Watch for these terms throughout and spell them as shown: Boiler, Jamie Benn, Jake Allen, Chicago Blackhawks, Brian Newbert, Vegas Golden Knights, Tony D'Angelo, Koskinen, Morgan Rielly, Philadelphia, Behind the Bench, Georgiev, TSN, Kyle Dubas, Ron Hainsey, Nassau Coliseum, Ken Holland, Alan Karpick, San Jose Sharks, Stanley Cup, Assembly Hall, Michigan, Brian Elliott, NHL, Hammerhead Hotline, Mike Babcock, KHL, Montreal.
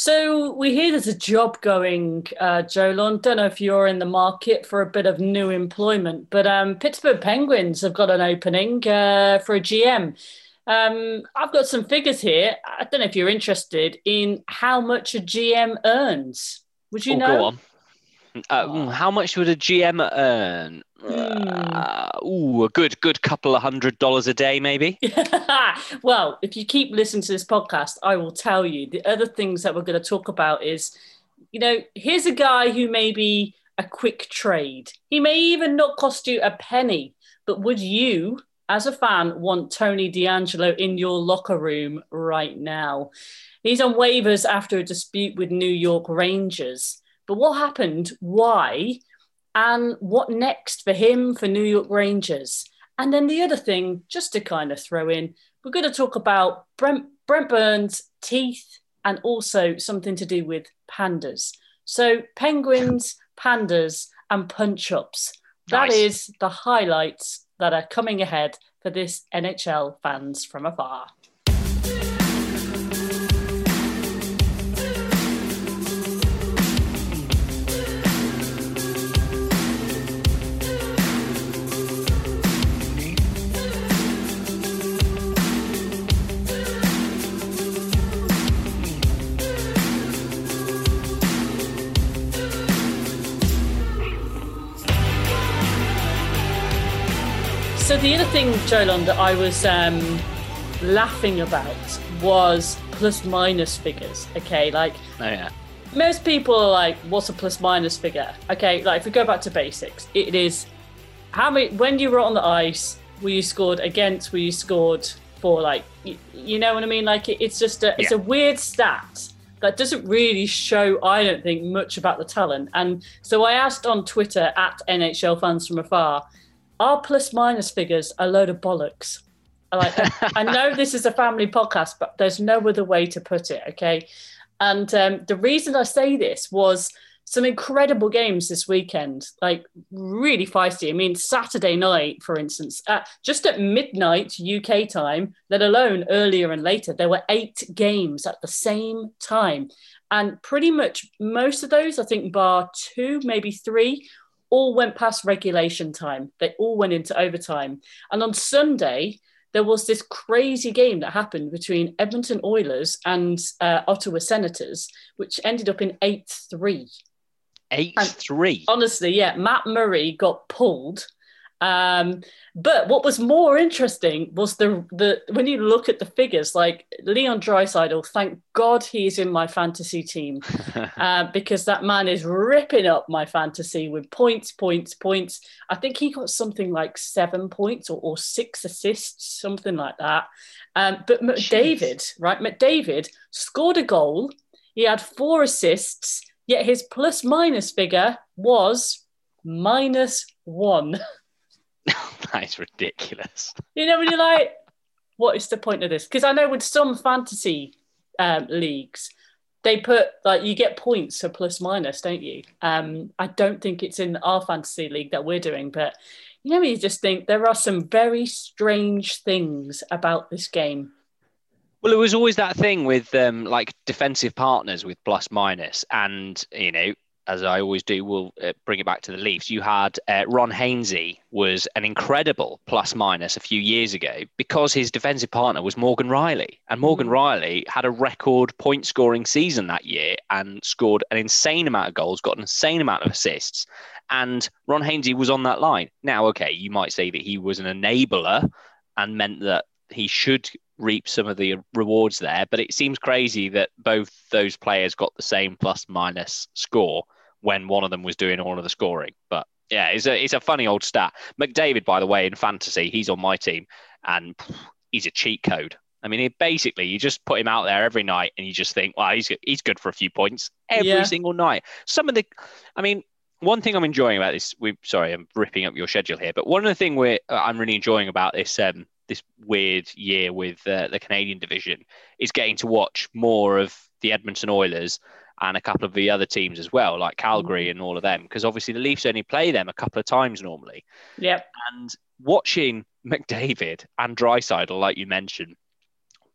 So we hear there's a job going, Joe London. Don't know if you're in the market for a bit of new employment, but Pittsburgh Penguins have got an opening for a GM. I've got some figures here. I don't know if you're interested in how much a GM earns. Would you know? Go on. How much would a GM earn? A good couple of $100 a day, maybe. Well, if you keep listening to this podcast, I will tell you. The other things that we're going to talk about is, you know, here's a guy who may be a quick trade. He may even not cost you a penny, but would you, as a fan, want Tony D'Angelo in your locker room right now? He's on waivers after a dispute with New York Rangers. But what happened? Why? And what next for him, for New York Rangers? And then the other thing, just to kind of throw in, we're going to talk about Brent Burns' teeth and also something to do with pandas. So penguins, pandas and punch-ups. That is the highlights that are coming ahead for this NHL Fans From Afar. So the other thing, Joe London, that I was laughing about was plus-minus figures, okay? Like, most people are like, what's a plus-minus figure? Okay, like, if we go back to basics, it is how many, when you were on the ice, were you scored against, were you scored for, like, you know what I mean? Like, it's just a, it's a weird stat that doesn't really show, I don't think, much about the talent. And so I asked on Twitter, at NHL Fans From Afar, our plus-minus figures are a load of bollocks. Like, I know this is a family podcast, but there's no other way to put it, okay? And the reason I say this was some incredible games this weekend, like really feisty. I mean, Saturday night, for instance, just at midnight UK time, let alone earlier and later, there were 8 games at the same time. And pretty much most of those, I think bar 2, maybe 3, all went past regulation time. They all went into overtime. And on Sunday, there was this crazy game that happened between Edmonton Oilers and Ottawa Senators, which ended up in 8-3. 8-3? Honestly, yeah. Matt Murray got pulled. But what was more interesting was the when you look at the figures, like Leon Draisaitl, thank God he's in my fantasy team because that man is ripping up my fantasy with points. I think he got something like 7 points or 6 assists, something like that. But McDavid scored a goal. He had 4 assists, yet his plus minus figure was -1. That is ridiculous. You know, when you're like, what is the point of this? Because I know with some fantasy leagues, they put, like, you get points for plus minus, don't you? I don't think it's in our fantasy league that we're doing, but you know, you just think there are some very strange things about this game. Well, it was always that thing with like defensive partners with plus minus, and you know, as I always do, we'll bring it back to the Leafs. You had Ron Hainsey was an incredible plus-minus a few years ago because his defensive partner was Morgan Rielly. And Morgan Rielly had a record point-scoring season that year and scored an insane amount of goals, got an insane amount of assists. And Ron Hainsey was on that line. Now, okay, you might say that he was an enabler and meant that he should reap some of the rewards there, but it seems crazy that both those players got the same plus-minus score when one of them was doing all of the scoring. But yeah, it's a funny old stat. McDavid, by the way, in fantasy, he's on my team and he's a cheat code. I mean, basically you just put him out there every night and you just think, wow, he's good for a few points every single night. Some of the, I mean, one thing I'm enjoying about this, sorry, I'm ripping up your schedule here, but one of the thing I'm really enjoying about this this weird year with the Canadian division is getting to watch more of the Edmonton Oilers and a couple of the other teams as well, like Calgary and all of them, because obviously the Leafs only play them a couple of times normally. Yep. And watching McDavid and Draisaitl, like you mentioned,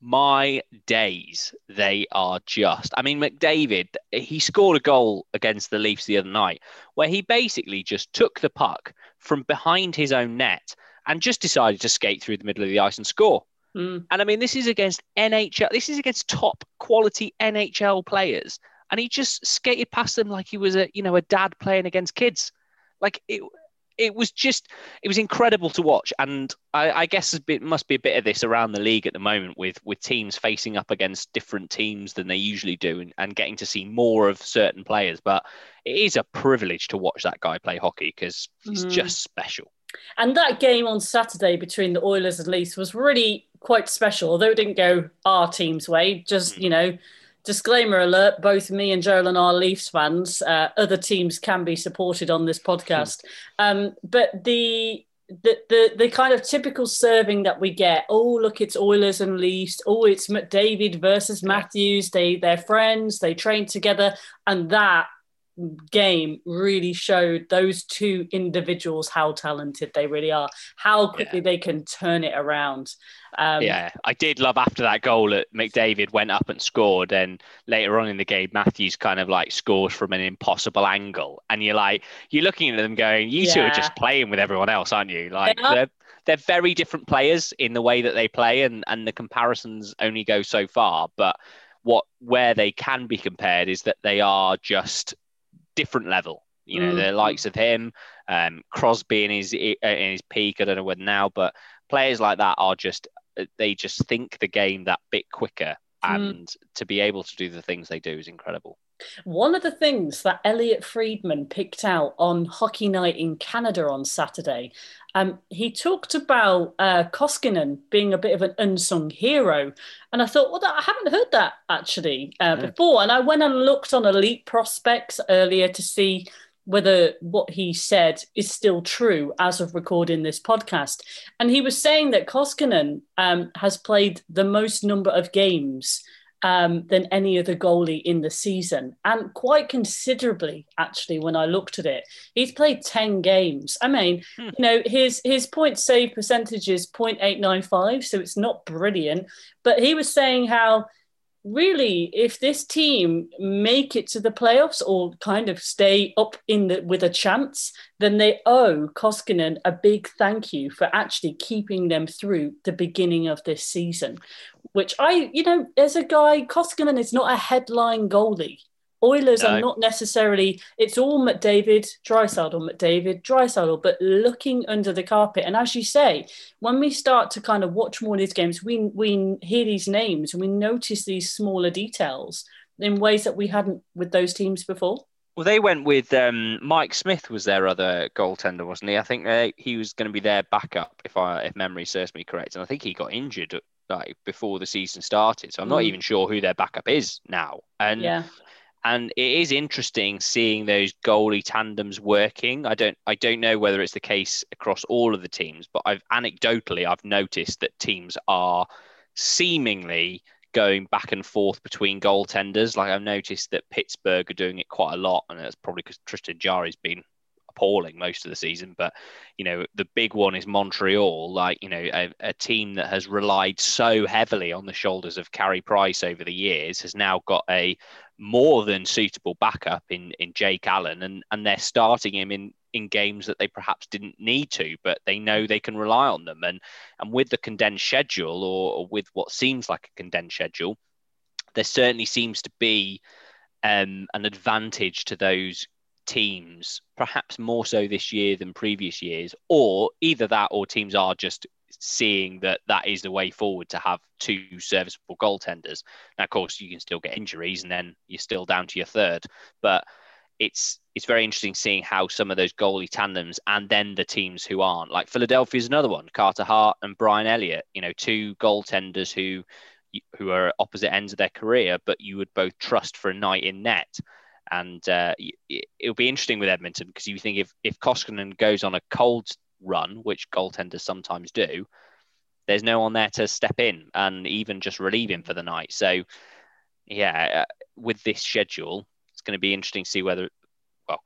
my days, they are just... I mean, McDavid, he scored a goal against the Leafs the other night where he basically just took the puck from behind his own net and just decided to skate through the middle of the ice and score. Mm. And I mean, this is against NHL. This is against top quality NHL players. And he just skated past them like he was a dad playing against kids. Like it was incredible to watch. And I guess it must be a bit of this around the league at the moment with teams facing up against different teams than they usually do and getting to see more of certain players. But it is a privilege to watch that guy play hockey because he's just special. And that game on Saturday between the Oilers and Leafs was really quite special, although it didn't go our team's way. Just, disclaimer alert, both me and Joel are Leafs fans. Other teams can be supported on this podcast. But the kind of typical serving that we get, oh, look, it's Oilers and Leafs. Oh, it's McDavid versus Matthews. They're friends. They train together. And that game really showed those two individuals how talented they really are, how quickly they can turn it around. I did love after that goal that McDavid went up and scored, and later on in the game Matthews kind of like scored from an impossible angle, and you're looking at them going, you two are just playing with everyone else, aren't you? Like they're very different players in the way that they play, and the comparisons only go so far, but where they can be compared is that they are just different level, the likes of him, Crosby in his peak. I don't know when now, but players like that are just, they just think the game that bit quicker, and to be able to do the things they do is incredible. One of the things that Elliot Friedman picked out on Hockey Night in Canada on Saturday, he talked about Koskinen being a bit of an unsung hero. And I thought, well, I haven't heard that actually before. And I went and looked on Elite Prospects earlier to see whether what he said is still true as of recording this podcast. And he was saying that Koskinen has played the most number of games than any other goalie in the season. And quite considerably, actually, when I looked at it, he's played 10 games. I mean, his point save percentage is 0.895, so it's not brilliant. But he was saying how really, if this team make it to the playoffs or kind of stay up with a chance, then they owe Koskinen a big thank you for actually keeping them through the beginning of this season. Which there's a guy, Koskinen is not a headline goalie. Oilers are not necessarily, it's all McDavid, Draisaitl, but looking under the carpet. And as you say, when we start to kind of watch more of these games, we hear these names and we notice these smaller details in ways that we hadn't with those teams before. Well, they went with Mike Smith was their other goaltender, wasn't he? I think he was going to be their backup, if memory serves me correct. And I think he got injured before the season started. So I'm not even sure who their backup is now. And it is interesting seeing those goalie tandems working. I don't know whether it's the case across all of the teams, but I've noticed that teams are seemingly going back and forth between goaltenders. Like I've noticed that Pittsburgh are doing it quite a lot, and that's probably because Tristan Jarry's been appalling most of the season. But the big one is Montreal, a team that has relied so heavily on the shoulders of Carey Price over the years has now got a more than suitable backup in Jake Allen, and they're starting him in games that they perhaps didn't need to, but they know they can rely on them, and with the condensed schedule, or with what seems like a condensed schedule, there certainly seems to be an advantage to those teams, perhaps more so this year than previous years, or either that or teams are just seeing that is the way forward, to have two serviceable goaltenders. Now, of course, you can still get injuries and then you're still down to your third, but it's very interesting seeing how some of those goalie tandems, and then the teams who aren't, like Philadelphia is another one, Carter Hart and Brian Elliott, two goaltenders who are at opposite ends of their career, but you would both trust for a night in net. And it'll be interesting with Edmonton, because you think if Koskinen goes on a cold run, which goaltenders sometimes do, there's no one there to step in and even just relieve him for the night. So, with this schedule, it's going to be interesting to see whether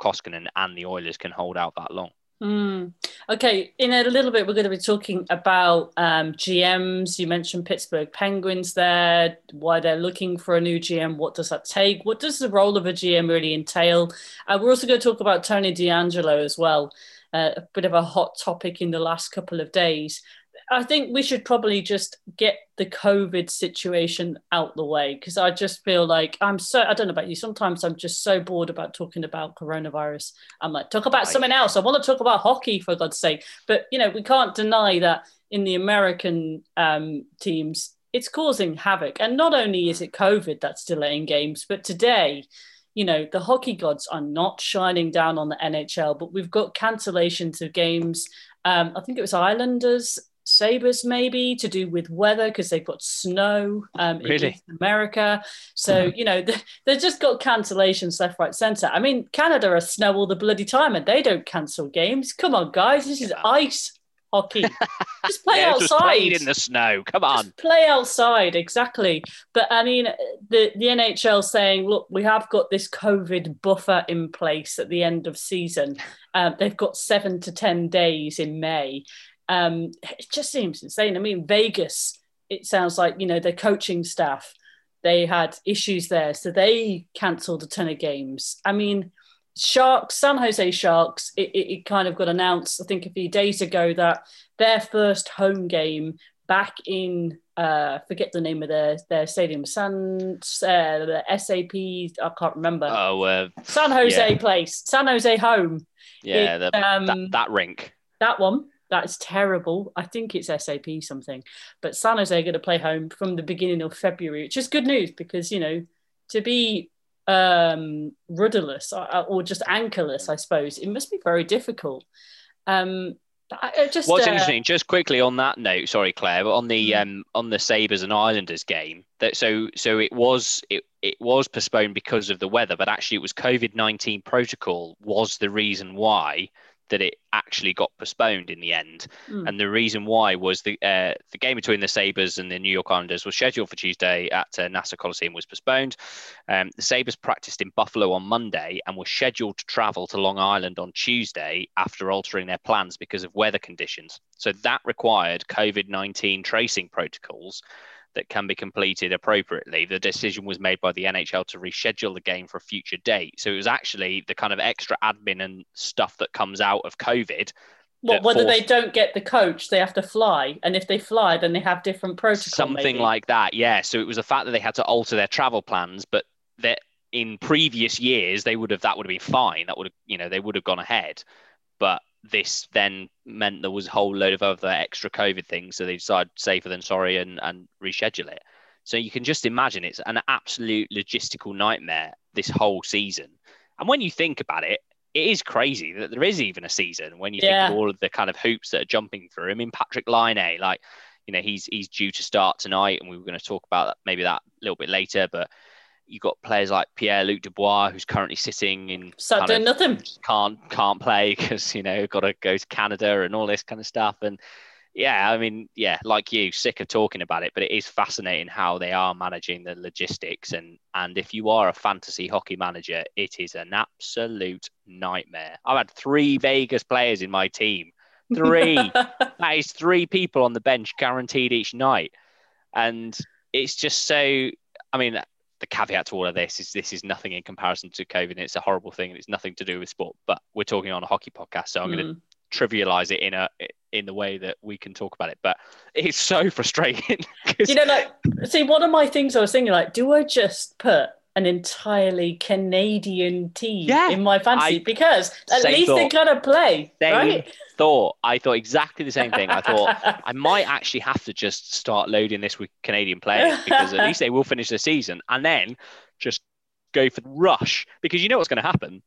Koskinen and the Oilers can hold out that long. Okay, in a little bit, we're going to be talking about GMs. You mentioned Pittsburgh Penguins there, why they're looking for a new GM. What does that take? What does the role of a GM really entail? We're also going to talk about Tony D'Angelo as well, a bit of a hot topic in the last couple of days. I think we should probably just get the COVID situation out the way, because I just feel like I don't know about you, sometimes I'm just so bored about talking about coronavirus. I'm like, talk about something else. I want to talk about hockey, for God's sake. But, you know, we can't deny that in the American teams, it's causing havoc. And not only is it COVID that's delaying games, but today, you know, the hockey gods are not shining down on the NHL, but we've got cancellations of games. I think it was Islanders, Sabres maybe, to do with weather because they've got snow in America. So, you know, they've just got cancellations left, right, centre. I mean, Canada are snow all the bloody time and they don't cancel games. Come on, guys, this is ice hockey. Just play outside. Just in the snow, come on. Just play outside, exactly. But, I mean, the NHL saying, look, we have got this COVID buffer in place at the end of season. They've got 7 to 10 days in May. It just seems insane. I mean, Vegas, it sounds like, you know, their coaching staff, they had issues there. So they cancelled a ton of games. I mean, San Jose Sharks, it kind of got announced, I think, a few days ago that their first home game back in, forget the name of their stadium, the SAP, I can't remember. San Jose place, San Jose home. Yeah, that rink. That one. That's terrible. I think it's SAP something. But San Jose are going to play home from the beginning of February, which is good news because, you know, to be rudderless or just anchorless, I suppose, it must be very difficult. What's interesting, just quickly on that note, sorry, Claire, but on the Sabres and Islanders game, it was postponed because of the weather, but actually it was COVID-19 protocol was the reason why that it actually got postponed in the end. And the reason why was the game between the Sabres and the New York Islanders was scheduled for Tuesday at Nassau Coliseum, was postponed. The Sabres practiced in Buffalo on Monday and were scheduled to travel to Long Island on Tuesday after altering their plans because of weather conditions. So that required COVID-19 tracing protocols that can be completed appropriately. The decision was made by the NHL to reschedule the game for a future date. So it was actually the kind of extra admin and stuff that comes out of COVID. Well, whether they don't get the coach, they have to fly. And if they fly, then they have different protocols. Something like that, yeah. So it was the fact that they had to alter their travel plans, but that in previous years, that would have been fine. That would have, you know, they would have gone ahead. But this then meant there was a whole load of other extra COVID things. So they decided safer than sorry and reschedule it. So you can just imagine it's an absolute logistical nightmare this whole season. And when you think about it, it is crazy that there is even a season when you think of all of the kind of hoops that are jumping through. I mean, Patrik Laine, like, you know, he's due to start tonight and we were going to talk about that, maybe that a little bit later, but you've got players like Pierre-Luc Dubois, who's currently sitting in... So doing nothing. Can't play because, you know, got to go to Canada and all this kind of stuff. And, yeah, I mean, yeah, like you, sick of talking about it, but it is fascinating how they are managing the logistics. And if you are a fantasy hockey manager, it is an absolute nightmare. I've had 3 Vegas players in my team. 3. That is 3 people on the bench guaranteed each night. And it's just so... I mean... The caveat to all of this is nothing in comparison to COVID. And it's a horrible thing and it's nothing to do with sport, but we're talking on a hockey podcast. So I'm going to trivialize it in the way that we can talk about it, but it's so frustrating. You know, like, see, one of my things I was thinking, like, do I just put an entirely Canadian team in my fantasy? Because at least they're going to play, right? I thought exactly the same thing. I thought I might actually have to just start loading this with Canadian players because at least they will finish the season and then just go for the rush because you know what's going to happen.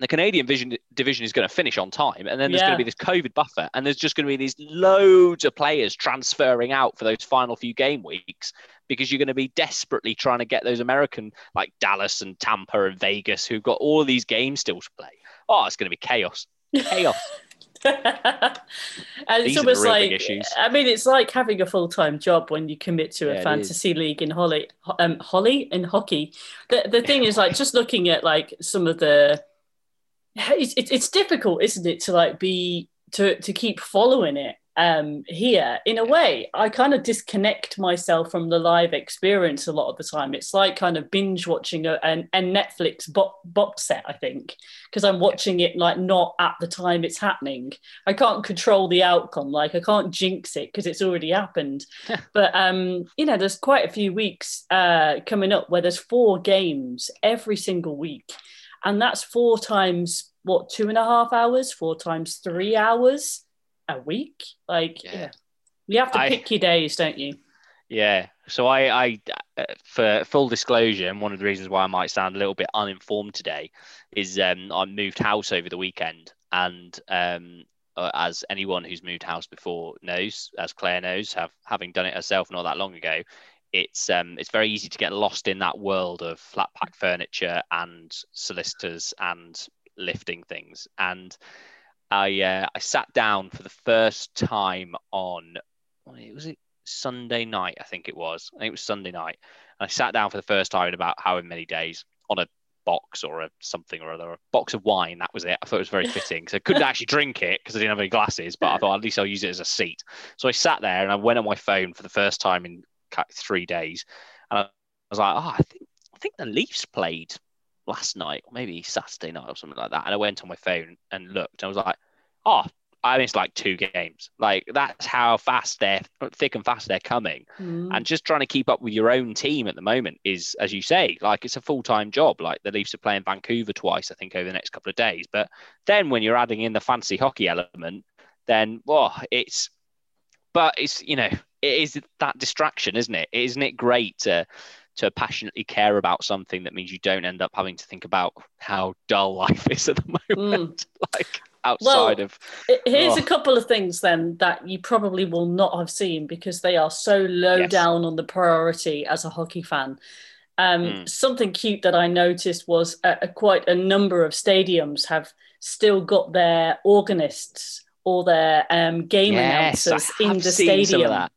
The Canadian division is going to finish on time and then there's going to be this COVID buffer and there's just going to be these loads of players transferring out for those final few game weeks because you're going to be desperately trying to get those American like Dallas and Tampa and Vegas who've got all these games still to play. Oh, it's going to be chaos. Chaos. And it's almost like, I mean, it's like having a full-time job when you commit to a fantasy league in hockey. The thing is, like, just looking at like some of the it's difficult, isn't it, to like to keep following it here. In a way, I kind of disconnect myself from the live experience a lot of the time. It's like kind of binge watching a Netflix box set, I think, because I'm watching it like not at the time it's happening. I can't control the outcome, like I can't jinx it because it's already happened. But you know, there's quite a few weeks coming up where there's 4 games every single week, and that's 4 times what, 2.5 hours, 4 times 3 hours a week. Like, yeah, you have to pick your days, don't you? Yeah. So I for full disclosure, and one of the reasons why I might sound a little bit uninformed today is I moved house over the weekend, and as anyone who's moved house before knows, as Claire knows, having done it herself not that long ago, it's very easy to get lost in that world of flat pack furniture and solicitors and lifting things. And I sat down for the first time on, was it Sunday night? I think it was Sunday night. And I sat down for the first time in about how many days on a box or a something or other, a box of wine. That was it. I thought it was very fitting because I couldn't actually drink it because I didn't have any glasses, but I thought at least I'll use it as a seat. So I sat there and I went on my phone for the first time in 3 days. And I was like, oh, I think the Leafs played last night, or maybe Saturday night or something like that. And I went on my phone and looked, and I was like, oh, I missed like 2 games. Like, that's how fast they're thick and fast they're coming. Mm. And just trying to keep up with your own team at the moment is, as you say, like, it's a full-time job. Like, the Leafs are playing Vancouver twice, I think, over the next couple of days. But then when you're adding in the fancy hockey element, then, well, it's, you know, it is that distraction, isn't it? Isn't it great to passionately care about something that means you don't end up having to think about how dull life is at the moment? Mm. Like, outside of... Here's a couple of things then that you probably will not have seen because they are so low down on the priority as a hockey fan. Something cute that I noticed was quite a number of stadiums have still got their organists or their game announcers in the stadium.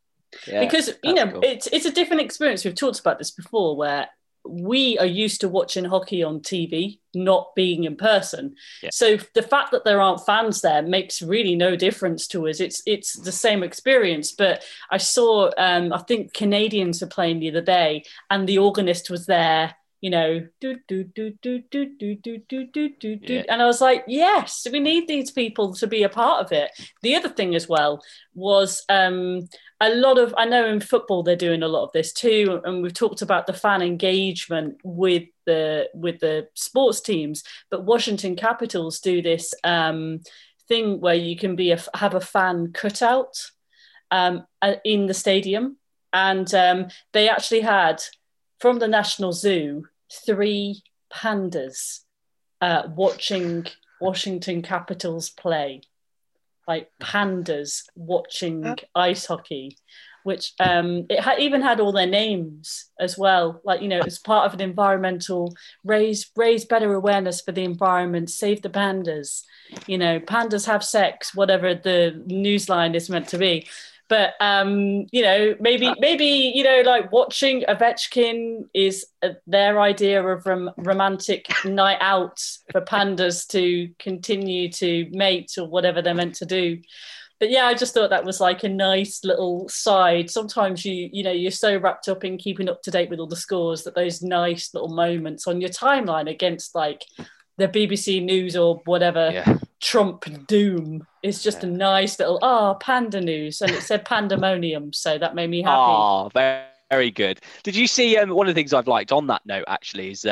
Yeah, because, you know, cool. It's a different experience. We've talked about this before, where we are used to watching hockey on TV, not being in person. Yeah. So the fact that there aren't fans there makes really no difference to us. It's the same experience. But I saw, I think Canadians were playing the other day, and the organist was there, you know, do, do, do, do, do, do, do, do, do, do, do. And I was like, yes, we need these people to be a part of it. The other thing as well was a lot of, I know in football they're doing a lot of this too, and we've talked about the fan engagement with the sports teams, but Washington Capitals do this thing where you can have a fan cutout in the stadium. And they actually had, from the National Zoo, 3 pandas watching Washington Capitals play, like pandas watching ice hockey, which even had all their names as well. Like, you know, it's part of an environmental raise better awareness for the environment, save the pandas, you know, pandas have sex, whatever the newsline is meant to be. But, you know, maybe, you know, like watching Ovechkin is their idea of romantic night out for pandas to continue to mate or whatever they're meant to do. But yeah, I just thought that was like a nice little side. Sometimes you know, you're so wrapped up in keeping up to date with all the scores that those nice little moments on your timeline against like the BBC News or whatever Trump doom is just a nice little panda news, and it said pandemonium, so that made me happy. Very, very good. Did you see one of the things I've liked on that note actually is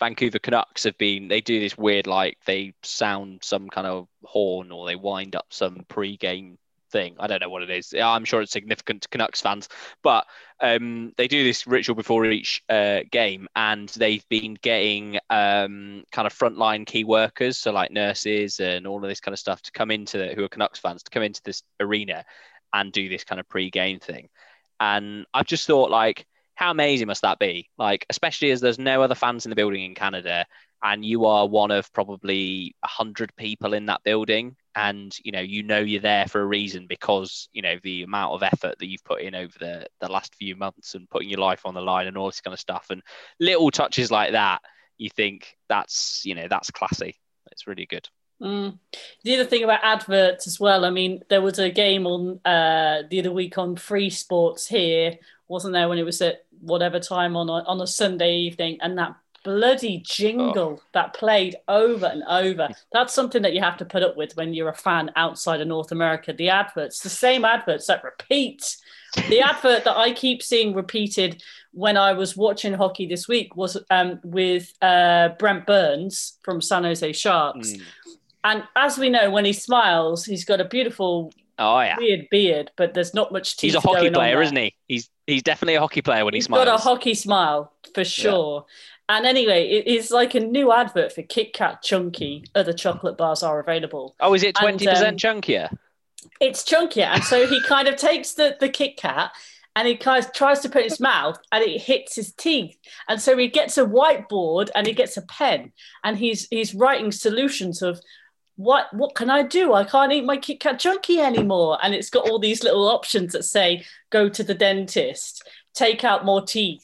Vancouver Canucks they do this weird, like, they sound some kind of horn or they wind up some pre-game thing. I don't know what it is. I'm sure it's significant to Canucks fans, but they do this ritual before each game, and they've been getting kind of frontline key workers, so like nurses and all of this kind of stuff, to come into who are Canucks fans, to come into this arena and do this kind of pre-game thing. And I've just thought, like, how amazing must that be? Like, especially as there's no other fans in the building in Canada, and you are one of probably 100 people in that building. And, you know, you're there for a reason because, you know, the amount of effort that you've put in over the last few months and putting your life on the line and all this kind of stuff, and little touches like that, you think that's classy. It's really good. Mm. The other thing about adverts as well, I mean, there was a game on the other week on Free Sports here, wasn't there, when it was at whatever time on a Sunday evening, and that bloody jingle that played over and over. That's something that you have to put up with when you're a fan outside of North America. The adverts, the same adverts that repeat. The advert that I keep seeing repeated when I was watching hockey this week was with Brent Burns from San Jose Sharks. Mm. And as we know, when he smiles, he's got a beautiful, weird beard, but there's not much teeth. He's a hockey player, isn't he? He's definitely a hockey player when he smiles. He's got a hockey smile, for sure. Yeah. And anyway, it's like a new advert for Kit Kat Chunky. Other chocolate bars are available. Oh, is it 20% chunkier? It's chunkier. And so he kind of takes the Kit Kat and he kind of tries to put it in his mouth and it hits his teeth. And so he gets a whiteboard and he gets a pen and he's writing solutions of, What can I do? I can't eat my Kit Kat Chunky anymore. And it's got all these little options that say, go to the dentist, take out more teeth.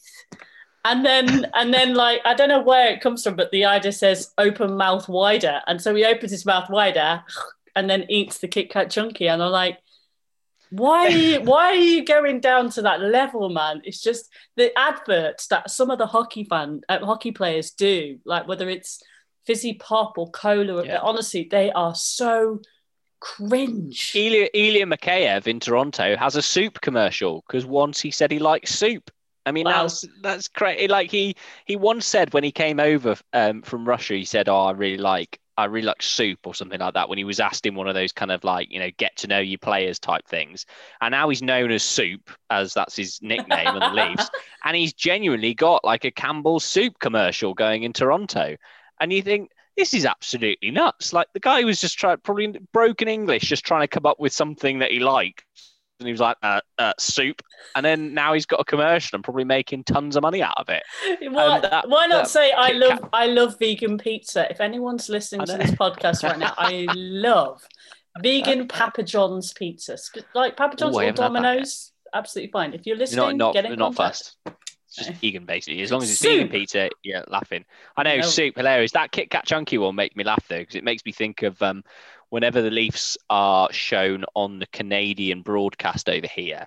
And then like, I don't know where it comes from, but the idea says open mouth wider. And so he opens his mouth wider and then eats the Kit Kat Chunky. And I'm like, why are you going down to that level, man? It's just the adverts that some of the hockey players do, like whether it's fizzy pop or cola. Yeah. Honestly, they are so cringe. Ilya Mikheyev in Toronto has a soup commercial because once he said he likes soup. I mean, that's crazy. Like he once said when he came over from Russia, he said, I really like soup or something like that, when he was asked in one of those kind of like, you know, get to know your players type things. And now he's known as Soup, as that's his nickname on the Leafs. And he's genuinely got like a Campbell's soup commercial going in Toronto. And you think, this is absolutely nuts. Like, the guy was just probably in broken English, just trying to come up with something that he liked. And he was like, soup. And then now he's got a commercial and probably making tons of money out of it. Why not say, I love vegan pizza? If anyone's listening to this podcast right now, I love vegan Papa John's pizza. Like, Papa John's or Domino's, absolutely fine. If you're listening, get in contact. Not fast. It's just vegan, basically. As long as it's vegan pizza, yeah, laughing. I know, soup, hilarious. That Kit Kat Chunky will make me laugh, though, because it makes me think of whenever the Leafs are shown on the Canadian broadcast over here,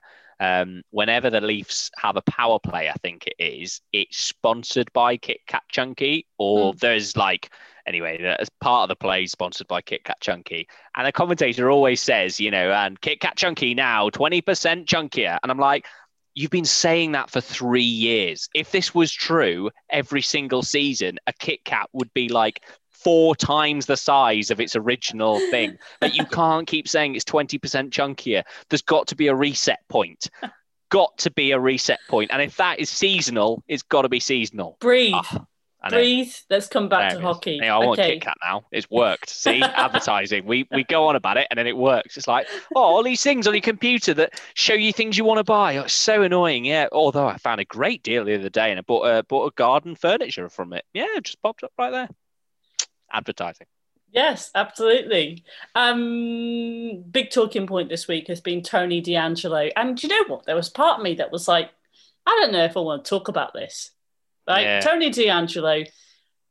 whenever the Leafs have a power play, I think it is, it's sponsored by Kit Kat Chunky, or there's like... Anyway, that's part of the play sponsored by Kit Kat Chunky. And the commentator always says, you know, and Kit Kat Chunky now, 20% chunkier. And I'm like... You've been saying that for 3 years. If this was true every single season, a Kit Kat would be like 4 times the size of its original thing. But you can't keep saying it's 20% chunkier. There's got to be a reset point. And if that is seasonal, it's got to be seasonal. Breathe. Let's come back to hockey. Hey, I want Kit Kat now. It's worked. See, advertising. We go on about it and then it works. It's like, all these things on your computer that show you things you want to buy. Oh, it's so annoying. Yeah. Although I found a great deal the other day and I bought a garden furniture from it. Yeah, it just popped up right there. Advertising. Yes, absolutely. Big talking point this week has been Tony D'Angelo. And do you know what? There was part of me that was like, I don't know if I want to talk about this. Tony D'Angelo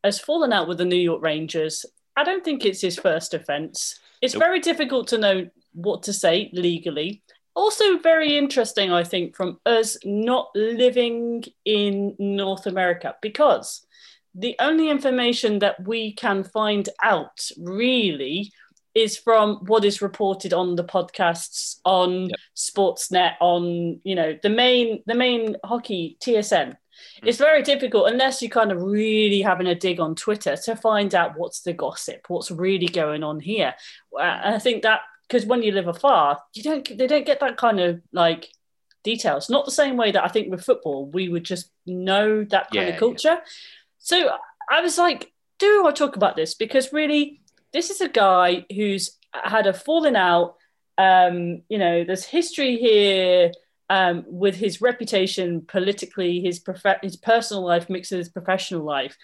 has fallen out with the New York Rangers. I don't think it's his first offence. It's very difficult to know what to say legally. Also very interesting, I think, from us not living in North America, because the only information that we can find out really is from what is reported on the podcasts, on Sportsnet, on, you know, the main hockey TSN. It's very difficult, unless you're kind of really having a dig on Twitter, to find out what's the gossip, what's really going on here. I think that because when you live afar, they don't get that kind of like details. Not the same way that I think with football, we would just know that kind of culture. Yeah. So I was like, do I talk about this? Because really, this is a guy who's had a falling out. You know, there's history here. With his reputation politically, his personal life mixed with his professional life.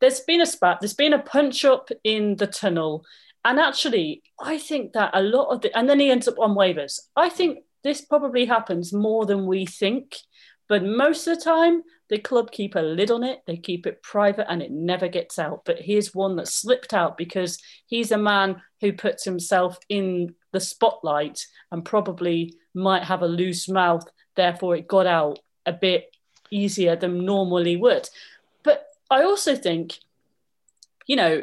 There's been a spat, there's been a punch up in the tunnel. And actually, I think that a lot of and then he ends up on waivers. I think this probably happens more than we think, but most of the time, The club keep a lid on it. They keep it private and it never gets out. But here's one that slipped out because he's a man who puts himself in the spotlight and probably might have a loose mouth. Therefore, it got out a bit easier than normally would. But I also think, you know,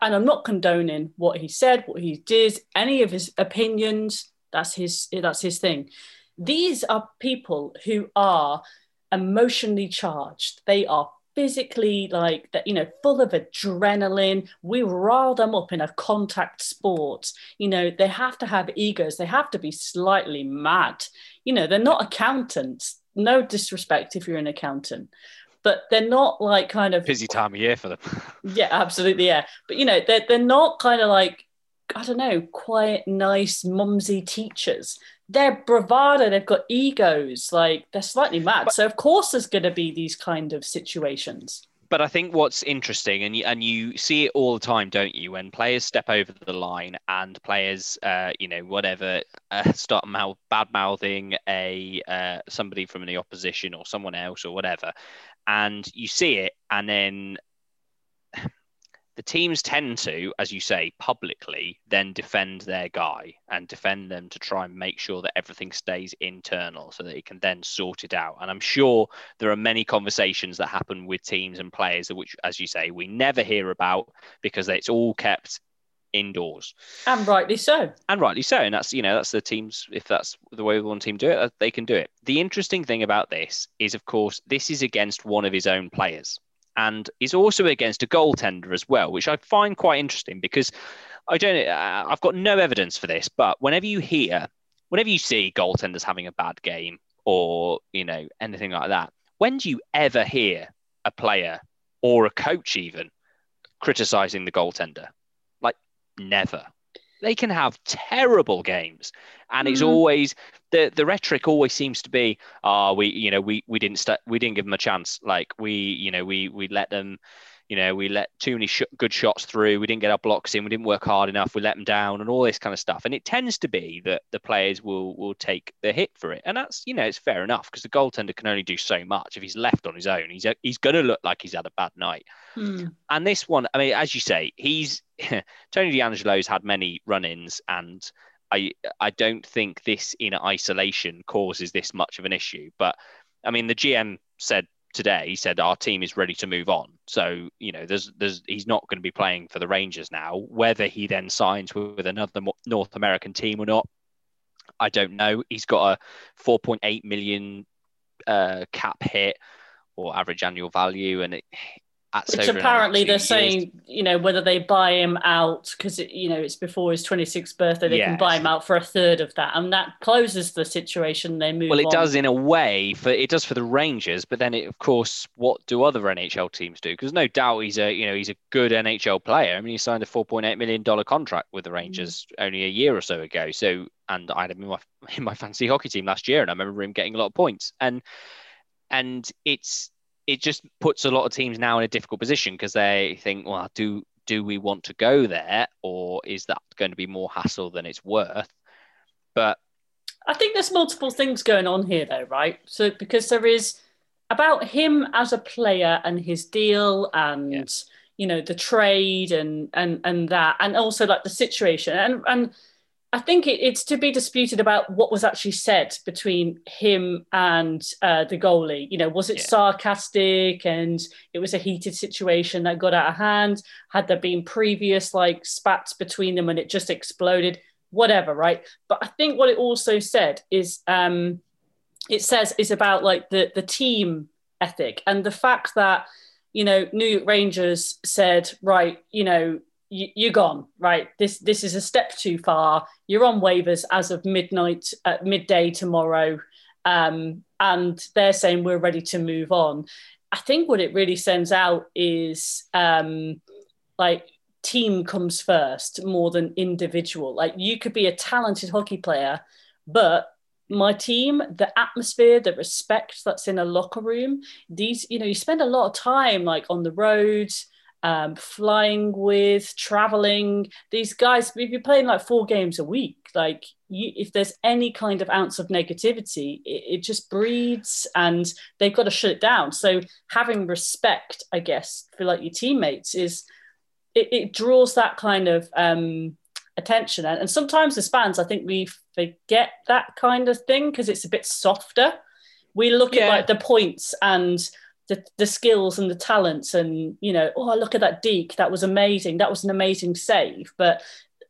and I'm not condoning what he said, what he did, any of his opinions. That's his thing. These are people who are emotionally charged. They are physically, like, you know, full of adrenaline. We rile them up in a contact sport. You know, they have to have egos. They have to be slightly mad. You know, they're not accountants. No disrespect if you're an accountant. But they're not like kind of... Busy time of year for them. Yeah, absolutely, yeah. But, you know, they're not kind of like, I don't know, quiet, nice, mumsy teachers. They're bravado. They've got egos. Like, they're slightly mad. But, so, of course, there's going to be these kind of situations. But I think what's interesting, and you see it all the time, don't you, when players step over the line and players, start bad-mouthing somebody from the opposition or someone else or whatever. And you see it, and then the teams tend to, as you say, publicly then defend their guy and defend them to try and make sure that everything stays internal so that it can then sort it out. And I'm sure there are many conversations that happen with teams and players, which, as you say, we never hear about because it's all kept indoors. And rightly so. And that's, you know, that's the teams, if that's the way one team do it, they can do it. The interesting thing about this is, of course, this is against one of his own players. And is also against a goaltender as well, which I find quite interesting because I've got no evidence for this, but whenever you see goaltenders having a bad game or, you know, anything like that, when do you ever hear a player or a coach even criticizing the goaltender? Like, never. They can have terrible games. And it's always the rhetoric always seems to be, we didn't give them a chance. Like, we let too many good shots through. We didn't get our blocks in. We didn't work hard enough. We let them down and all this kind of stuff. And it tends to be that the players will take the hit for it. And that's, you know, it's fair enough because the goaltender can only do so much. If he's left on his own, he's going to look like he's had a bad night. Mm. And this one, I mean, as you say, Tony D'Angelo's had many run-ins, and I don't think this in isolation causes this much of an issue. But I mean, the GM said today, he said our team is ready to move on. So, you know, he's not going to be playing for the Rangers now. Whether he then signs with another North American team or not, I don't know. He's got a 4.8 million cap hit or average annual value, and it. Which apparently they're saying, you know, whether they buy him out, because, you know, it's before his 26th birthday, they can buy him out for a third of that. And that closes the situation. They move on. Well, it does in a way, for the Rangers. But then, of course, what do other NHL teams do? Because no doubt he's a good NHL player. I mean, he signed a $4.8 million contract with the Rangers only a year or so ago. So, and I had him in my fantasy hockey team last year, and I remember him getting a lot of points. And it's... It just puts a lot of teams now in a difficult position because they think, well, do we want to go there, or is that going to be more hassle than it's worth? But I think there's multiple things going on here, though, right? So because there is about him as a player and his deal and, you know, the trade and that, and also like the situation. And I think it's to be disputed about what was actually said between him and the goalie. You know, was it sarcastic and it was a heated situation that got out of hand? Had there been previous like spats between them and it just exploded? Whatever, right? But I think what it also said is, it's about like the team ethic and the fact that, you know, New York Rangers said, right, you know, you're gone, right? This is a step too far. You're on waivers as of midday tomorrow. And they're saying we're ready to move on. I think what it really sends out is team comes first more than individual. Like, you could be a talented hockey player, but my team, the atmosphere, the respect that's in a locker room, these, you know, you spend a lot of time like on the road, flying with, traveling. These guys, if you're playing like 4 games a week, like if there's any kind of ounce of negativity, it just breeds, and they've got to shut it down. So having respect, I guess, for like your teammates is, it draws that kind of attention. And sometimes as fans, I think we forget that kind of thing because it's a bit softer. We look at like the points and the skills and the talents and, you know, oh, look at that deke. That was amazing. That was an amazing save. But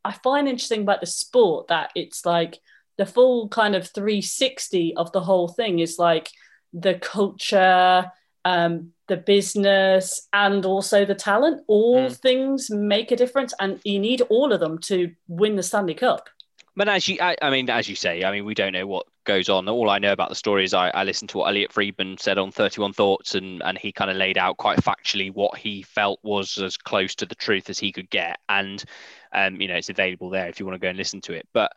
I find interesting about the sport that it's like the full kind of 360 of the whole thing is like the culture, the business, and also the talent. All things make a difference, and you need all of them to win the Stanley Cup. But as you, I mean, as you say, I mean, we don't know what goes on. All I know about the story is I listened to what Elliot Friedman said on 31 Thoughts, and he kind of laid out quite factually what he felt was as close to the truth as he could get. And, you know, it's available there if you want to go and listen to it. But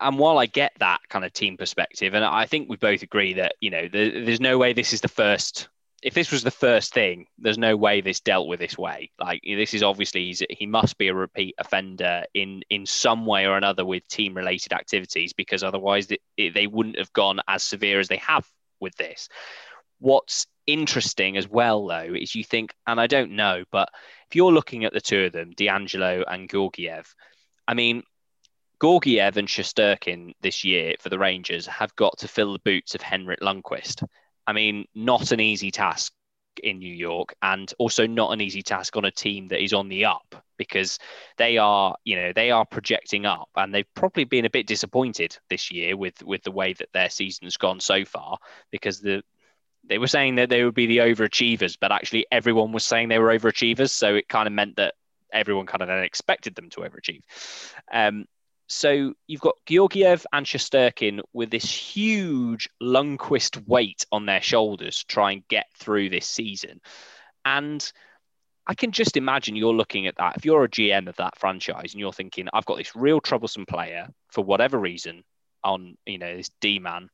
and while I get that kind of team perspective, and I think we both agree that, you know, there's no way this is the first. If this was the first thing, there's no way this dealt with this way. Like, this is obviously, he must be a repeat offender in some way or another with team-related activities, because otherwise they wouldn't have gone as severe as they have with this. What's interesting as well, though, is you think, and I don't know, but if you're looking at the two of them, D'Angelo and Georgiev, I mean, Georgiev and Shesterkin this year for the Rangers have got to fill the boots of Henrik Lundqvist. I mean, not an easy task in New York, and also not an easy task on a team that is on the up, because they are, you know, they are projecting up, and they've probably been a bit disappointed this year with the way that their season's gone so far, because they were saying that they would be the overachievers, but actually everyone was saying they were overachievers. So it kind of meant that everyone kind of then expected them to overachieve. So you've got Georgiev and Shesterkin with this huge Lundqvist weight on their shoulders to try and get through this season. And I can just imagine you're looking at that. If you're a GM of that franchise and you're thinking, I've got this real troublesome player for whatever reason on, you know, this D-man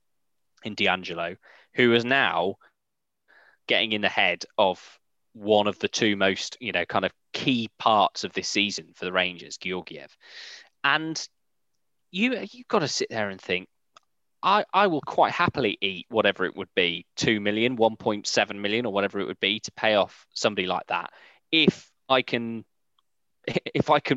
in D'Angelo, who is now getting in the head of one of the two most, you know, kind of key parts of this season for the Rangers, Georgiev. And you've got to sit there and think, I will quite happily eat whatever it would be, 2 million, 1.7 million or whatever it would be to pay off somebody like that. If I can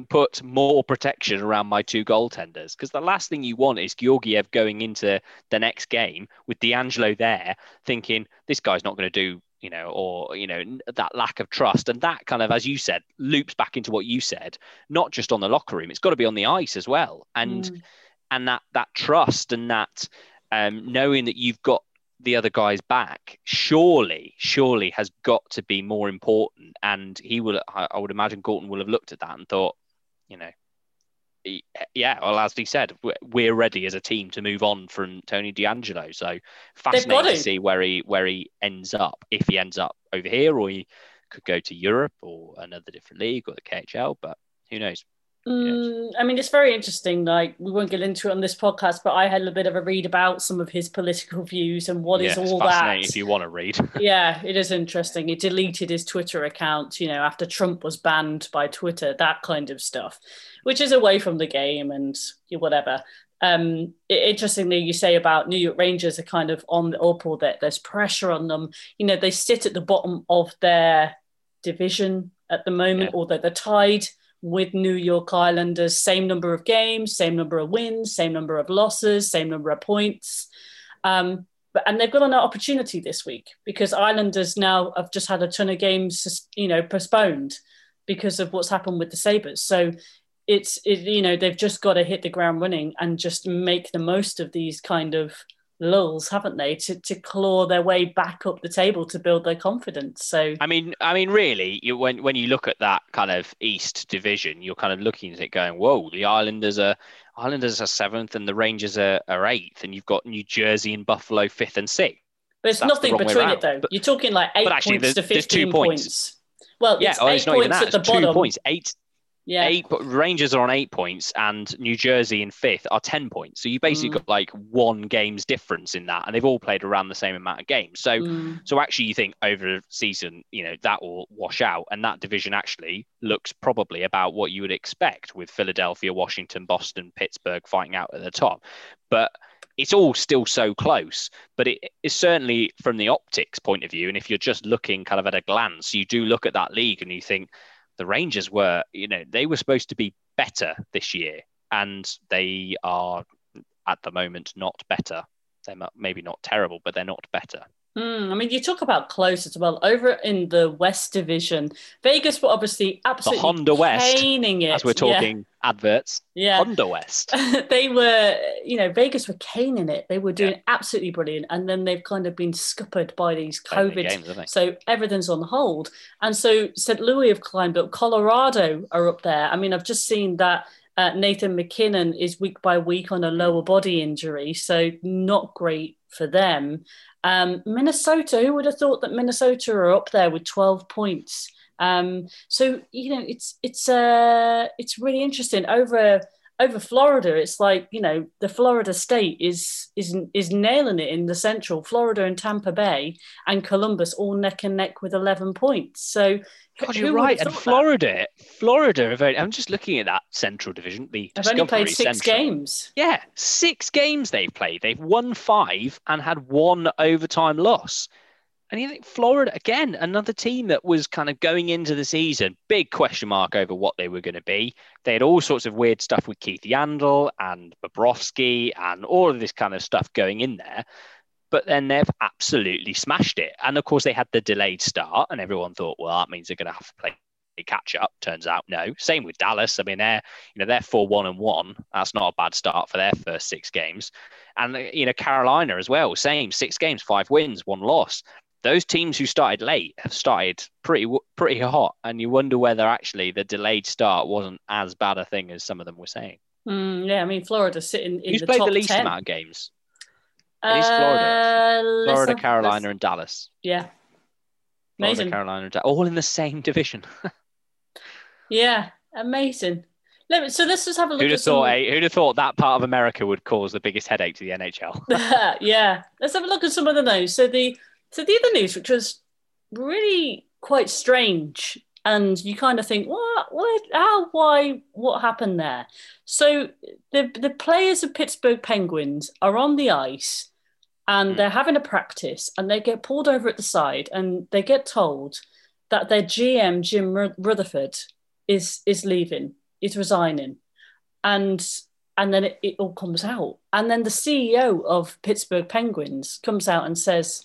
put more protection around my two goaltenders, because the last thing you want is Georgiev going into the next game with D'Angelo there thinking this guy's not going to do, you know, or, you know, that lack of trust. And that kind of, as you said, loops back into what you said, not just on the locker room, it's got to be on the ice as well. And, and that trust and that knowing that you've got the other guy's back, surely has got to be more important. And he will, I would imagine Gorton will have looked at that and thought, you know, yeah, well, as he said, we're ready as a team to move on from Tony D'Angelo. So fascinating to see where he ends up, if he ends up over here, or he could go to Europe or another different league or the KHL. But who knows? I mean, it's very interesting. Like, we won't get into it on this podcast, but I had a bit of a read about some of his political views and what is all that. If you want to read, yeah, it is interesting. He deleted his Twitter account, you know, after Trump was banned by Twitter, that kind of stuff, which is away from the game and whatever. Interestingly, you say about New York Rangers are kind of on the up, or that there's pressure on them. You know, they sit at the bottom of their division at the moment, although they're tied with New York Islanders, same number of games, same number of wins, same number of losses, same number of points. And they've got an opportunity this week, because Islanders now have just had a ton of games, you know, postponed because of what's happened with the Sabres. So it's you know, they've just got to hit the ground running and just make the most of these kind of lulls, haven't they, to claw their way back up the table to build their confidence. So I mean really, when you look at that kind of East division, you're kind of looking at it going, whoa, the Islanders are 7th and the Rangers are 8th, and you've got New Jersey and Buffalo 5th and 6th. But it's nothing between it though. But you're talking like 8 points to 15 points. Well, it's 8 points at the bottom. 2 points, 8 Yeah. Rangers are on 8 points and New Jersey in fifth are 10 points. So you basically got like one game's difference in that, and they've all played around the same amount of games. So so actually you think over a season, you know, that will wash out, and that division actually looks probably about what you would expect, with Philadelphia, Washington, Boston, Pittsburgh fighting out at the top. But it's all still so close, but it is certainly from the optics point of view. And if you're just looking kind of at a glance, you do look at that league and you think, the Rangers were, you know, they were supposed to be better this year, and they are at the moment not better. They're maybe not terrible, but they're not better. I mean, you talk about close as well. Over in the West Division, Vegas were obviously absolutely Honda West, caning it. As we're talking adverts, Honda West. They were, you know, Vegas were caning it. They were doing absolutely brilliant. And then they've kind of been scuppered by these COVID games, so everything's on hold. And so St. Louis have climbed up. Colorado are up there. I mean, I've just seen that Nathan McKinnon is week by week on a lower body injury. So not great for them. Minnesota, who would have thought that Minnesota are up there with 12 points? So, you know, it's really interesting. Over Florida, it's like, you know, the Florida State is nailing it in the Central. Florida and Tampa Bay and Columbus all neck and neck with 11 points. So, God, you're right. And Florida. I'm just looking at that Central Division. They've only played six games. Yeah, 6 games they've played. They've won 5 and had 1 overtime loss. And you think Florida, again, another team that was kind of going into the season, big question mark over what they were going to be. They had all sorts of weird stuff with Keith Yandel and Bobrovsky and all of this kind of stuff going in there. But then they've absolutely smashed it. And of course, they had the delayed start, and everyone thought, well, that means they're going to have to play catch up. Turns out, no. Same with Dallas. I mean, they're 4-1-1. That's not a bad start for their first 6 games. And, you know, Carolina as well, same, 6 games, 5 wins, 1 loss. Those teams who started late have started pretty hot, and you wonder whether actually the delayed start wasn't as bad a thing as some of them were saying. Yeah, I mean, Florida's sitting in the top 10. Who's played the least amount of games? It is Florida. Florida, Carolina, and Dallas. Yeah. Amazing. Florida, Carolina, and Dallas. All in the same division. Yeah, amazing. So let's just have a look. Who'd have thought that part of America would cause the biggest headache to the NHL? Yeah. Let's have a look at some of the news. So the other news, which was really quite strange, and you kind of think, what, how, why, what happened there? So the players of Pittsburgh Penguins are on the ice, and they're having a practice, and they get pulled over at the side, and they get told that their GM, Jim Rutherford, is leaving, is resigning, and then it all comes out. And then the CEO of Pittsburgh Penguins comes out and says,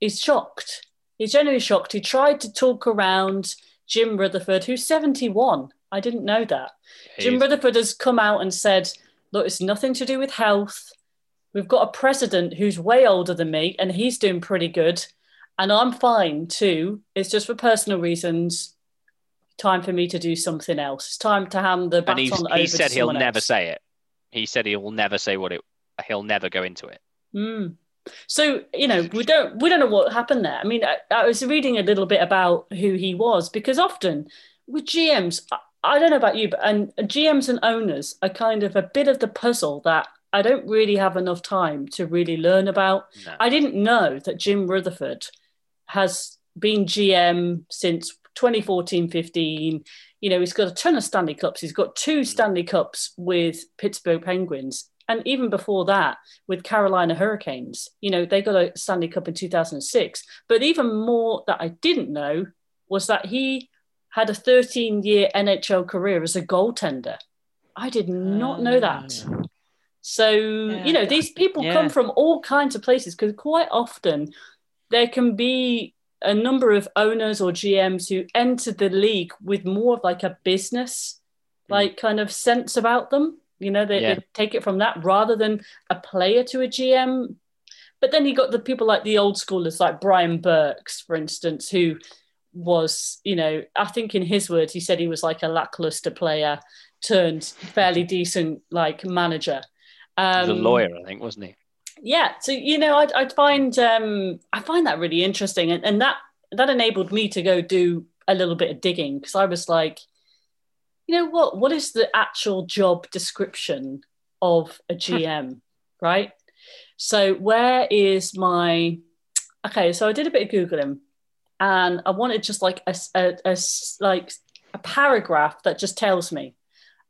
he's shocked. He's genuinely shocked. He tried to talk around Jim Rutherford, who's 71. I didn't know that. Jim Rutherford has come out and said, look, it's nothing to do with health. We've got a president who's way older than me, and he's doing pretty good. And I'm fine too. It's just for personal reasons. Time for me to do something else. It's time to hand the baton over to someone else. He said he'll never say it. He said he'll never say he'll never go into it. So, you know, we don't know what happened there. I mean, I was reading a little bit about who he was, because often with GMs, I don't know about you, but and GMs and owners are kind of a bit of the puzzle that I don't really have enough time to really learn about. No. I didn't know that Jim Rutherford has been GM since 2014-15. You know, he's got a ton of Stanley Cups. He's got 2 Stanley Cups with Pittsburgh Penguins. And even before that, with Carolina Hurricanes, you know, they got a Stanley Cup in 2006. But even more that I didn't know was that he had a 13-year NHL career as a goaltender. I did not know that. So, you know, these people come from all kinds of places, because quite often there can be a number of owners or GMs who enter the league with more of like a business, like kind of sense about them. You know, they take it from that rather than a player to a GM. But then you got the people like the old schoolers, like Brian Burke, for instance, who was, you know, I think in his words, he said he was like a lackluster player turned fairly decent, like, manager. He was a lawyer, I think, wasn't he? Yeah. So, you know, I find that really interesting. And that enabled me to go do a little bit of digging, because I was like, you know what? What is the actual job description of a GM, right? So where is my... Okay, so I did a bit of Googling and I wanted just like a paragraph that just tells me,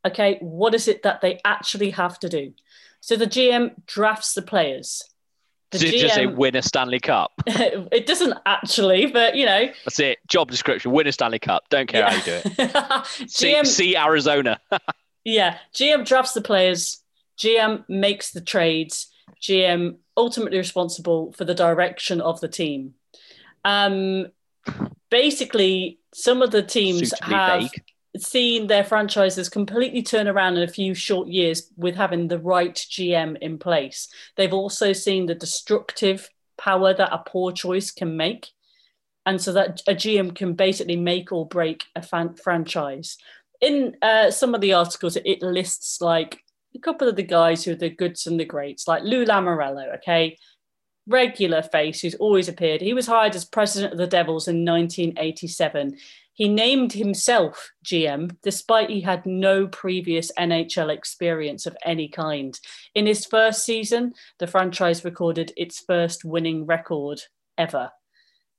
okay, what is it that they actually have to do? So the GM drafts the players. Did you just say win a Stanley Cup? It doesn't actually, but you know. That's it. Job description, win a Stanley Cup. Don't care how you do it. GM, see Arizona. Yeah. GM drafts the players. GM makes the trades. GM ultimately responsible for the direction of the team. Basically, some of the teams have seen their franchises completely turn around in a few short years with having the right GM in place. They've also seen the destructive power that a poor choice can make. And so that a GM can basically make or break a franchise. In some of the articles, it lists like a couple of the guys who are the goods and the greats, like Lou Lamoriello, okay? Regular face who's always appeared. He was hired as president of the Devils in 1987. He named himself GM, despite he had no previous NHL experience of any kind. In his first season, the franchise recorded its first winning record ever.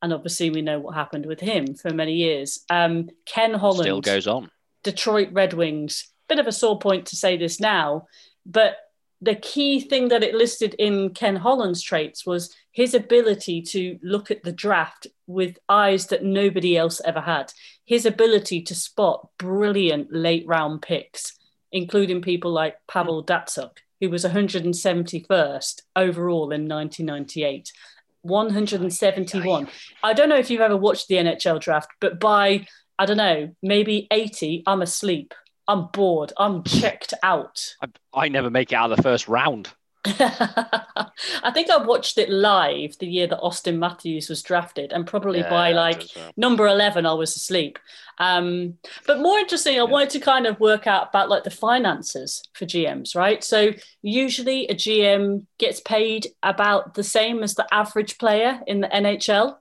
And obviously we know what happened with him for many years. Ken Holland. Still goes on. Detroit Red Wings. Bit of a sore point to say this now, but the key thing that it listed in Ken Holland's traits was his ability to look at the draft with eyes that nobody else ever had. His ability to spot brilliant late round picks, including people like Pavel Datsuk, who was 171st overall in 1998. 171. I don't know if you've ever watched the NHL draft, but by, I don't know, maybe 80, I'm asleep. I'm bored. I'm checked out. I never make it out of the first round. I think I watched it live the year that Austin Matthews was drafted, and probably by like number 11, I was asleep. But more interesting, I wanted to kind of work out about like the finances for GMs, right? So usually a GM gets paid about the same as the average player in the NHL.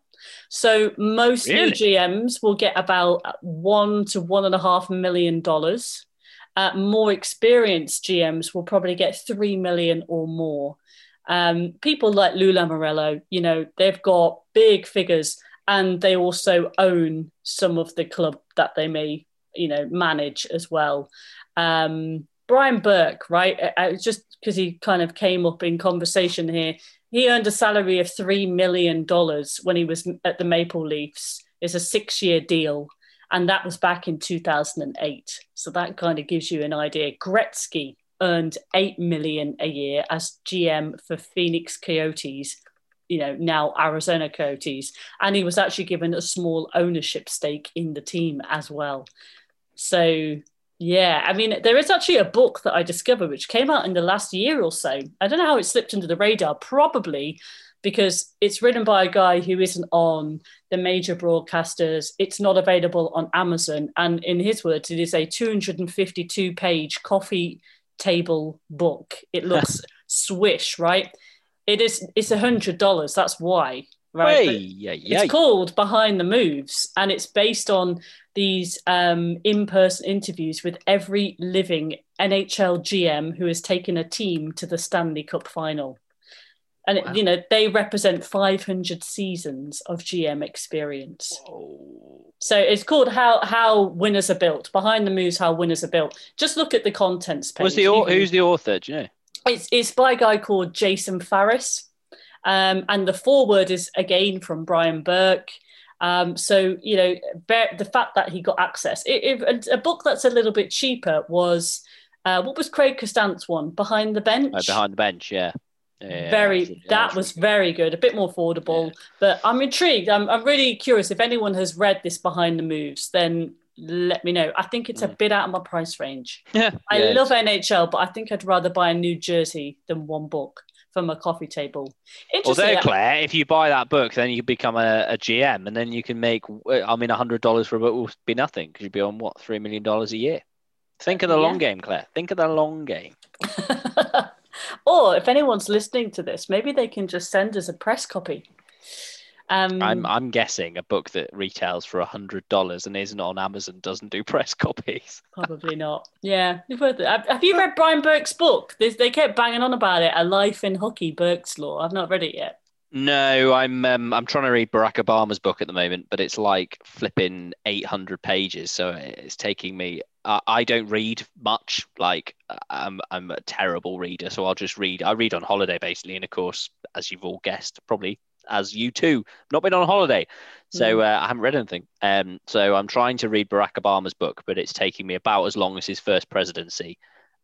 So most new GMs will get about $1 to $1.5 million. More experienced GMs will probably get $3 million or more. People like Lou Lamoriello, you know, they've got big figures, and they also own some of the club that they may, you know, manage as well. Brian Burke, right? Just because he kind of came up in conversation here. He earned a salary of $3 million when he was at the Maple Leafs. It's a 6-year deal, and that was back in 2008. So that kind of gives you an idea. Gretzky earned $8 million a year as GM for Phoenix Coyotes, you know, now Arizona Coyotes, and he was actually given a small ownership stake in the team as well. So... yeah, I mean, there is actually a book that I discovered which came out in the last year or so. I don't know how it slipped under the radar, probably because it's written by a guy who isn't on the major broadcasters. It's not available on Amazon. And in his words, it is a 252-page coffee table book. It looks swish, right? It's $100. That's why. Right? It's called Behind the Moves, and it's based on these in-person interviews with every living NHL GM who has taken a team to the Stanley Cup final. And, you know, they represent 500 seasons of GM experience. Whoa. So it's called How Winners Are Built, Behind the Moves, How Winners Are Built. Just look at the contents page. Who's the author, do you know? It's by a guy called Jason Farris. And the foreword is, again, from Brian Burke. So, you know, the fact that he got access. A book that's a little bit cheaper was, what was Craig Costant's one? Behind the Bench? Oh, Behind the Bench, yeah that was very good, a bit more affordable. Yeah. But I'm intrigued. I'm really curious. If anyone has read this Behind the Moves, then let me know. I think it's a bit out of my price range. Yeah. I love NHL, but I think I'd rather buy a new jersey than one book from a coffee table. Although, Claire, if you buy that book, then you become a GM, and then you can make, I mean, $100 for a book will be nothing, because you'd be on, what, $3 million a year? Think of the long game, Claire. Think of the long game. Or if anyone's listening to this, maybe they can just send us a press copy. I'm guessing a book that retails for $100 and isn't on Amazon doesn't do press copies. Probably not. Yeah, it's worth it. Have you read Brian Burke's book? They kept banging on about it. A Life in Hockey, Burke's Law. I've not read it yet. No, I'm trying to read Barack Obama's book at the moment, but it's like flipping 800 pages, so it's taking me. I don't read much. Like I'm a terrible reader, so I'll just read. I read on holiday basically, and of course, as you've all guessed, probably as you too, not been on holiday, so I haven't read anything. So I'm trying to read Barack Obama's book, but it's taking me about as long as his first presidency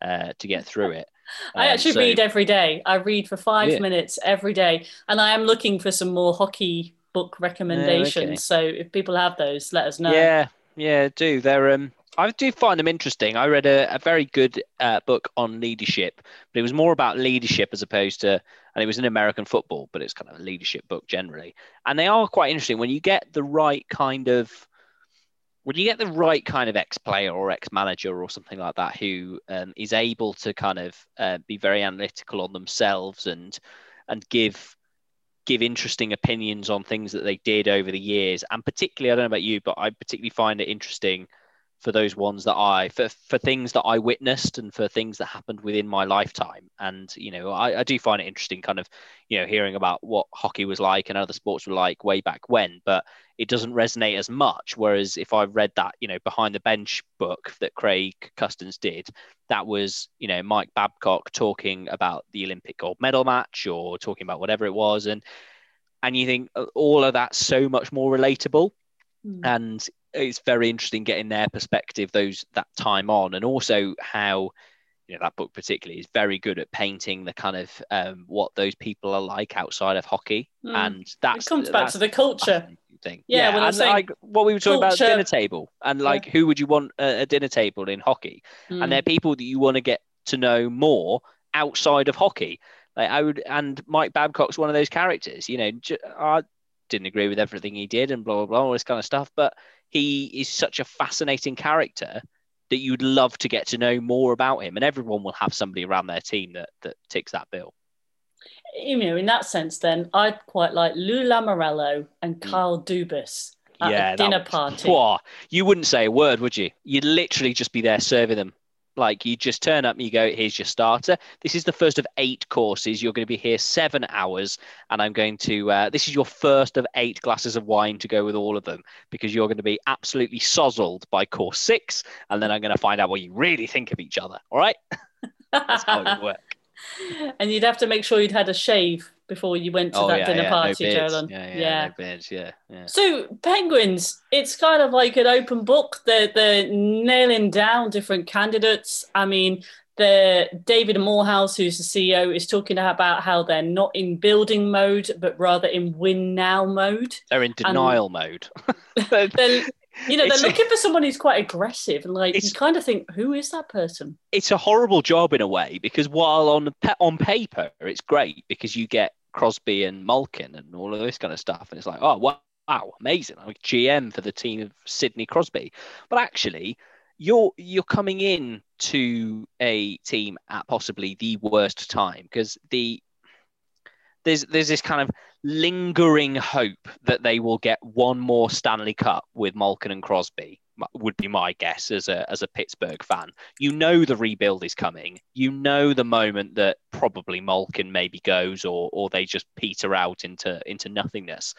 to get through it. I actually read every day. I read for 5 minutes every day, and I am looking for some more hockey book recommendations. Okay. So if people have those, let us know. Yeah, do. They're I do find them interesting. I read a very good book on leadership, but it was more about leadership as opposed to, and it was in American football, but it's kind of a leadership book generally. And they are quite interesting when you get the right kind of, ex-player or ex-manager or something like that, who is able to kind of be very analytical on themselves and give interesting opinions on things that they did over the years. And particularly, I don't know about you, but I particularly find it interesting for those ones that for things that I witnessed and for things that happened within my lifetime. And, you know, I do find it interesting kind of, you know, hearing about what hockey was like and other sports were like way back when, but it doesn't resonate as much. Whereas if I read that, you know, Behind the Bench book that Craig Custance did, that was, you know, Mike Babcock talking about the Olympic gold medal match or talking about whatever it was. And you think all of that's so much more relatable. And it's very interesting getting their perspective, that time on, and also how, you know, that book particularly is very good at painting the kind of what those people are like outside of hockey, and that comes back to the culture thing. Yeah, and like what we were talking about at dinner table, and like who would you want at a dinner table in hockey, and they're people that you want to get to know more outside of hockey. Like and Mike Babcock's one of those characters. You know, I didn't agree with everything he did, and blah blah blah, all this kind of stuff, but he is such a fascinating character that you'd love to get to know more about him. And everyone will have somebody around their team that ticks that bill. You know, in that sense, then I'd quite like Lou Lamoriello and Kyle Dubas at a dinner party. Wow. You wouldn't say a word, would you? You'd literally just be there serving them. Like, you just turn up and you go, here's your starter. This is the first of 8 courses. You're going to be here 7 hours. And I'm going to, this is your first of 8 glasses of wine to go with all of them, because you're going to be absolutely sozzled by course 6. And then I'm going to find out what you really think of each other. All right. That's how it would work. And you'd have to make sure you'd had a shave before you went to dinner party, no Jolan. Yeah. So Penguins, it's kind of like an open book. They're nailing down different candidates. I mean, David Morehouse, who's the CEO, is talking about how they're not in building mode, but rather in win now mode. They're in denial mode. You know, they're looking for someone who's quite aggressive, and like you kind of think, who is that person? It's a horrible job in a way, because while on paper it's great, because you get Crosby and Malkin and all of this kind of stuff, and it's like, oh wow, amazing! I'm a GM for the team of Sidney Crosby, but actually, you're coming in to a team at possibly the worst time, because there's this kind of lingering hope that they will get one more Stanley Cup with Malkin and Crosby, would be my guess as a Pittsburgh fan. You know the rebuild is coming. You know the moment that probably Malkin maybe goes or they just peter out into nothingness.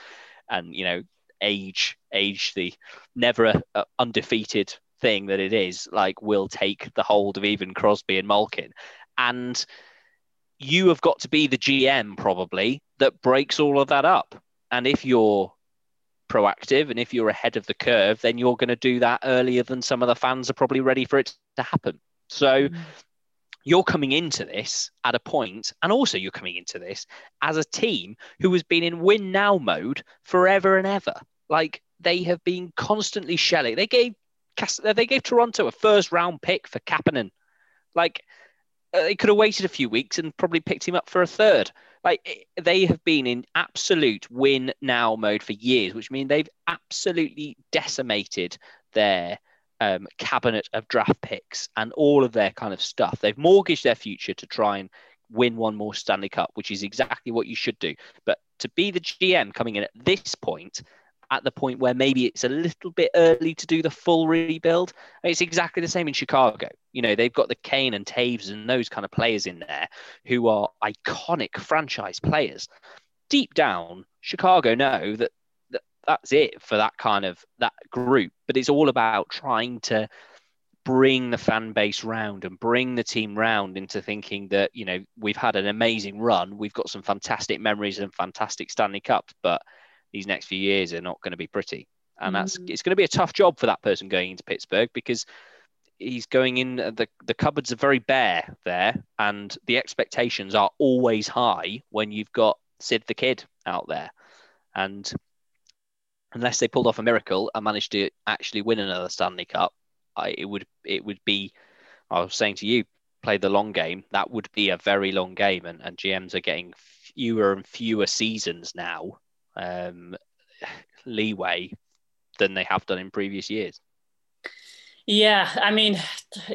And, you know, age, the never undefeated thing that it is, like, will take the hold of even Crosby and Malkin. And you have got to be the GM probably that breaks all of that up. And if you're proactive and if you're ahead of the curve, then you're going to do that earlier than some of the fans are probably ready for it to happen. So you're coming into this at a point, and also you're coming into this as a team who has been in win now mode forever and ever. Like, they have been constantly shelling. They gave Toronto a first round pick for Kapanen. Like, they could have waited a few weeks and probably picked him up for a third. Like, they have been in absolute win now mode for years, which means they've absolutely decimated their cabinet of draft picks and all of their kind of stuff. They've mortgaged their future to try and win one more Stanley Cup, which is exactly what you should do. But to be the GM coming in at this point, at the point where maybe it's a little bit early to do the full rebuild, it's exactly the same in Chicago. You know, they've got the Kane and Taves and those kind of players in there who are iconic franchise players. Deep down, Chicago know that that's it for that kind of that group. But it's all about trying to bring the fan base round and bring the team round into thinking that, you know, we've had an amazing run. We've got some fantastic memories and fantastic Stanley Cups, but these next few years are not going to be pretty. And that's, it's going to be a tough job for that person going into Pittsburgh, because he's going in, the cupboards are very bare there, and the expectations are always high when you've got Sid the Kid out there. And unless they pulled off a miracle and managed to actually win another Stanley Cup, it would be, I was saying to you, play the long game. That would be a very long game, and GMs are getting fewer and fewer seasons now, leeway than they have done in previous years. Yeah, I mean,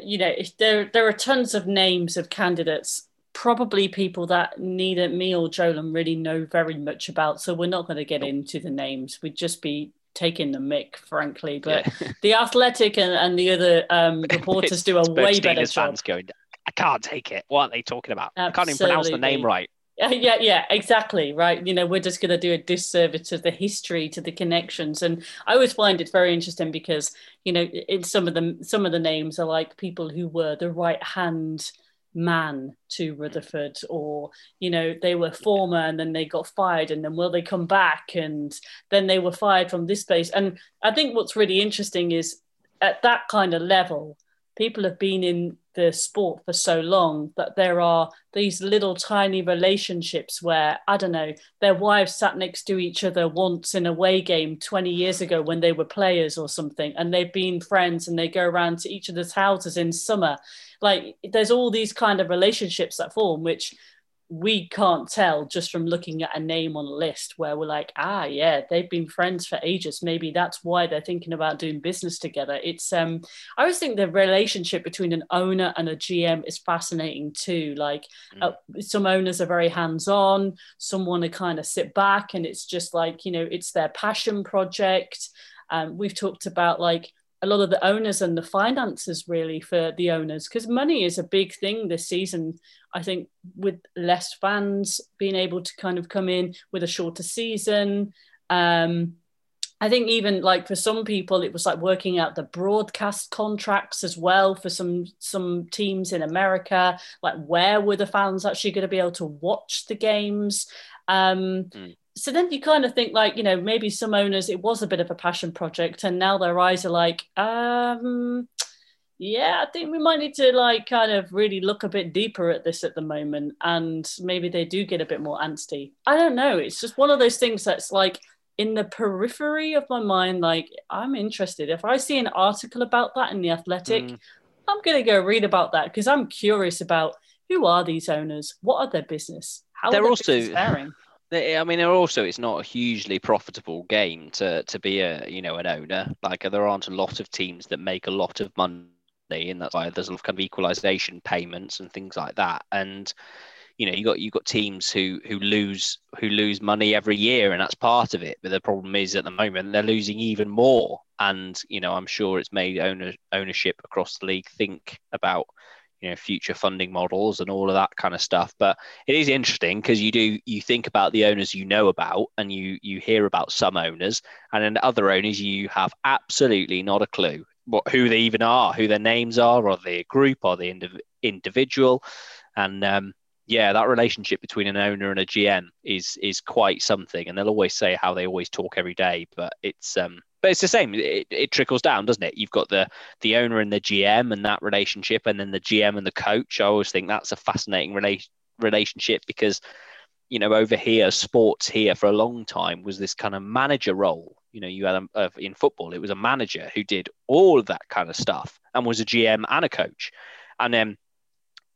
you know, there are tons of names of candidates, probably people that neither me or Jolan really know very much about, so we're not going to get into the names. We'd just be taking the mick, frankly, but yeah. The Athletic and the other reporters do a way better job. Fans going, I can't take it. What are they talking about? Absolutely. I can't even pronounce the name right. Yeah, exactly, right. You know, we're just going to do a disservice to the history, to the connections, and I always find it very interesting because, you know, it's some of the names are like people who were the right hand man to Rutherford, or, you know, they were former and then they got fired, and then will they come back, and then they were fired from this place. And I think what's really interesting is at that kind of level, people have been in the sport for so long that there are these little tiny relationships where, I don't know, their wives sat next to each other once in a away game 20 years ago when they were players or something, and they've been friends and they go around to each other's houses in summer. Like, there's all these kind of relationships that form, which we can't tell just from looking at a name on a list where we're like, ah, yeah, they've been friends for ages. Maybe that's why they're thinking about doing business together. It's, I always think the relationship between an owner and a GM is fascinating too. Like some owners are very hands-on, some want to kind of sit back, and it's just like, you know, it's their passion project. We've talked about like a lot of the owners and the finances really for the owners, because money is a big thing this season. I think with less fans being able to kind of come in with a shorter season. I think even like for some people, it was like working out the broadcast contracts as well for some teams in America, like where were the fans actually going to be able to watch the games? So then you kind of think like, you know, maybe some owners, it was a bit of a passion project, and now their eyes are like, yeah, I think we might need to like kind of really look a bit deeper at this at the moment. And maybe they do get a bit more antsy. I don't know. It's just one of those things that's like in the periphery of my mind. Like, I'm interested. If I see an article about that in The Athletic, I'm going to go read about that, because I'm curious about who are these owners? What are their business? How are they faring? I mean, also, it's not a hugely profitable game to be a, you know, an owner. Like, there aren't a lot of teams that make a lot of money, and that's why there's a lot of kind of equalization payments and things like that. And, you know, you got teams who lose money every year, and that's part of it. But the problem is at the moment they're losing even more. And, you know, I'm sure it's made ownership across the league think about, you know, future funding models and all of that kind of stuff. But it is interesting, because you think about the owners you know about, and you hear about some owners, and then other owners you have absolutely not a clue who they even are, who their names are they a group, are they individual. And yeah, that relationship between an owner and a GM is quite something. And they'll always say how they always talk every day, but it's but it's the same. It trickles down, doesn't it? You've got the owner and the GM and that relationship, and then the GM and the coach. I always think that's a fascinating relationship, because, you know, over here, sports here for a long time was this kind of manager role. You know, you had in football, it was a manager who did all of that kind of stuff and was a GM and a coach. And then,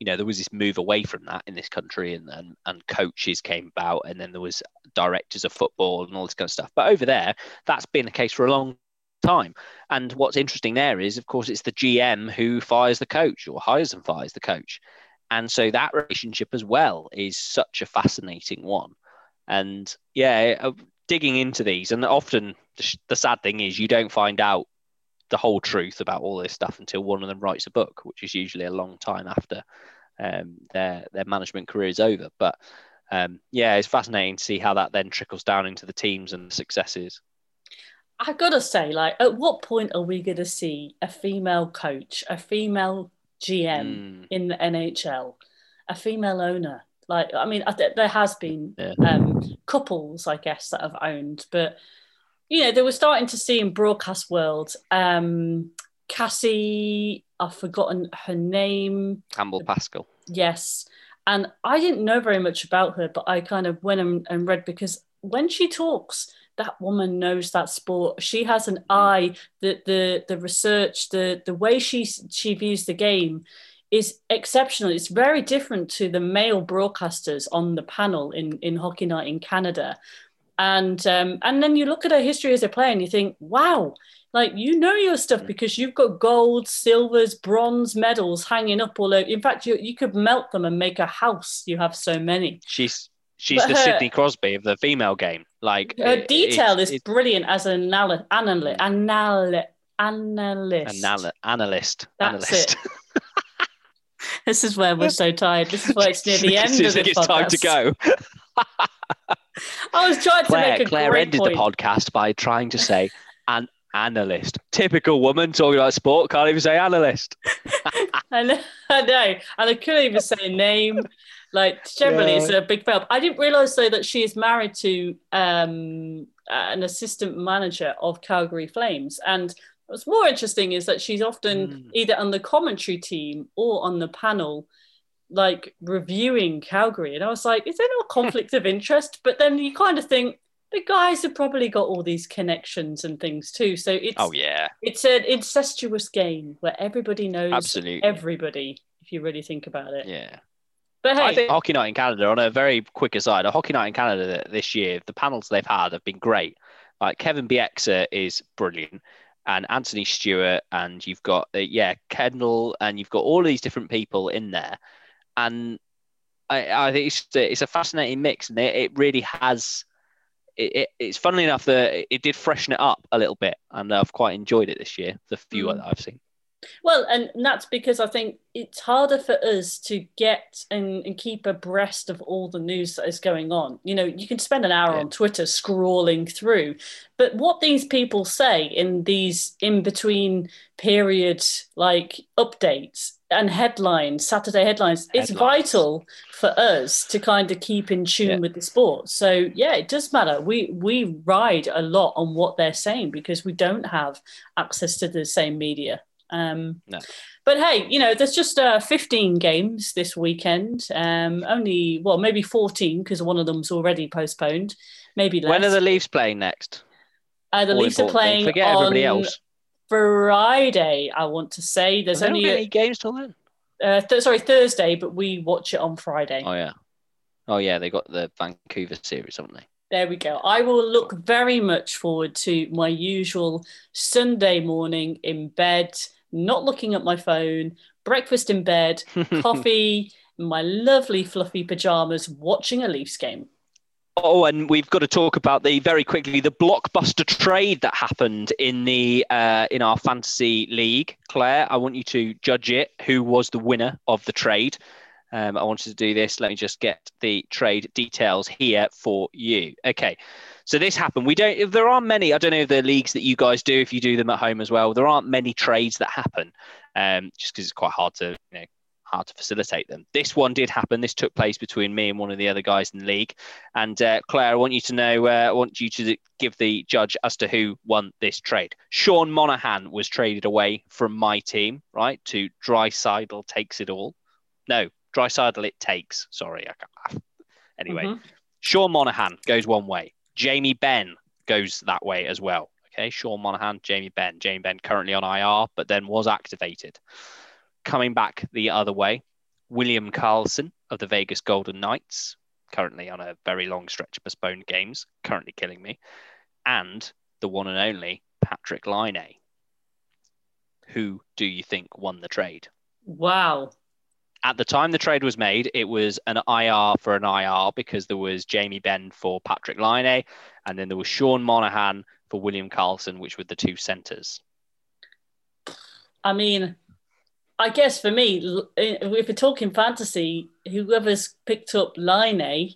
you know, there was this move away from that in this country, and coaches came about, and then there was directors of football and all this kind of stuff. But over there, that's been the case for a long time. And what's interesting there is, of course, it's the GM who fires the coach, or hires and fires the coach. And so that relationship as well is such a fascinating one. And yeah, digging into these, and often the sad thing is you don't find out the whole truth about all this stuff until one of them writes a book, which is usually a long time after their management career is over. But yeah, it's fascinating to see how that then trickles down into the teams and the successes. I gotta say, like, at what point are we gonna see a female coach, a female GM in the NHL, a female owner? Like, I mean, there has been couples, I guess, that have owned, but you know, they were starting to see in broadcast world. Cassie, I've forgotten her name. Campbell Pascal. Yes, and I didn't know very much about her, but I kind of went and read, because when she talks, that woman knows that sport. She has an eye. The research, the way she views the game is exceptional. It's very different to the male broadcasters on the panel in Hockey Night in Canada. And then you look at her history as a player and you think, wow, like, you know your stuff, because you've got gold, silvers, bronze medals hanging up all over. In fact, you could melt them and make a house. You have so many. She's the Sidney Crosby of the female game. Like, her detail is brilliant as an analyst. That's it. This is where we're so tired. This is where it's near the end of the podcast. It's time to go. I was trying to make a Claire ended point. The podcast by trying to say an analyst. Typical woman talking about sport, can't even say analyst. I know. And I couldn't even say a name. Like, generally, it's a big fail. I didn't realise, though, that she is married to an assistant manager of Calgary Flames. And what's more interesting is that she's often either on the commentary team or on the panel, like, reviewing Calgary. And I was like, is there no conflict of interest? But then you kind of think the guys have probably got all these connections and things too. So it's an incestuous game where everybody knows everybody, if you really think about it. Yeah. But hey, I think Hockey Night in Canada, on a very quick aside, Hockey Night in Canada this year, the panels they've had have been great. Like, Kevin Bieksa is brilliant, and Anthony Stewart, and you've got, Kendall, and you've got all these different people in there. And I think it's a fascinating mix, and it really has. It's funnily enough that it did freshen it up a little bit, and I've quite enjoyed it this year, the fewer that I've seen. Well, and that's because I think it's harder for us to get and keep abreast of all the news that is going on. You know, you can spend an hour on Twitter scrolling through, but what these people say in these in-between period, like, updates and headlines, Saturday headlines, it's vital for us to kind of keep in tune with the sport. So, yeah, it does matter. We ride a lot on what they're saying because we don't have access to the same media. No. But hey, you know, there's just 15 games this weekend. Only, well, maybe 14, because one of them's already postponed. Maybe less. When are the Leafs playing next? The Leafs are playing on Friday, I want to say. There's only any games till then. Thursday, but we watch it on Friday. Oh yeah, they got the Vancouver series, haven't they? There we go. I will look very much forward to my usual Sunday morning in bed, not looking at my phone, breakfast in bed, coffee, my lovely fluffy pajamas, watching a Leafs game. Oh, and we've got to talk about very quickly the blockbuster trade that happened in our fantasy league. Claire, I want you to judge it. Who was the winner of the trade? I wanted to do this. Let me just get the trade details here for you. Okay, so this happened. There aren't many. I don't know if the leagues that you guys do, if you do them at home as well. There aren't many trades that happen, just because it's quite hard to facilitate them. This one did happen. This took place between me and one of the other guys in the league. And Claire, I want you to know. I want you to give the judge as to who won this trade. Sean Monahan was traded away from my team, right? To Draisaitl takes it all. No. Draisaitl it takes. Sorry. Anyway, Sean Monahan goes one way. Jamie Benn goes that way as well. Okay, Sean Monahan, Jamie Benn. Jamie Benn currently on IR, but then was activated. Coming back the other way, William Karlsson of the Vegas Golden Knights, currently on a very long stretch of postponed games, currently killing me, and the one and only Patrik Laine. Who do you think won the trade? Wow. At the time the trade was made, it was an IR for an IR because there was Jamie Benn for Patrik Laine, and then there was Sean Monahan for William Karlsson, which were the two centres. I mean, I guess for me, if we're talking fantasy, whoever's picked up Laine,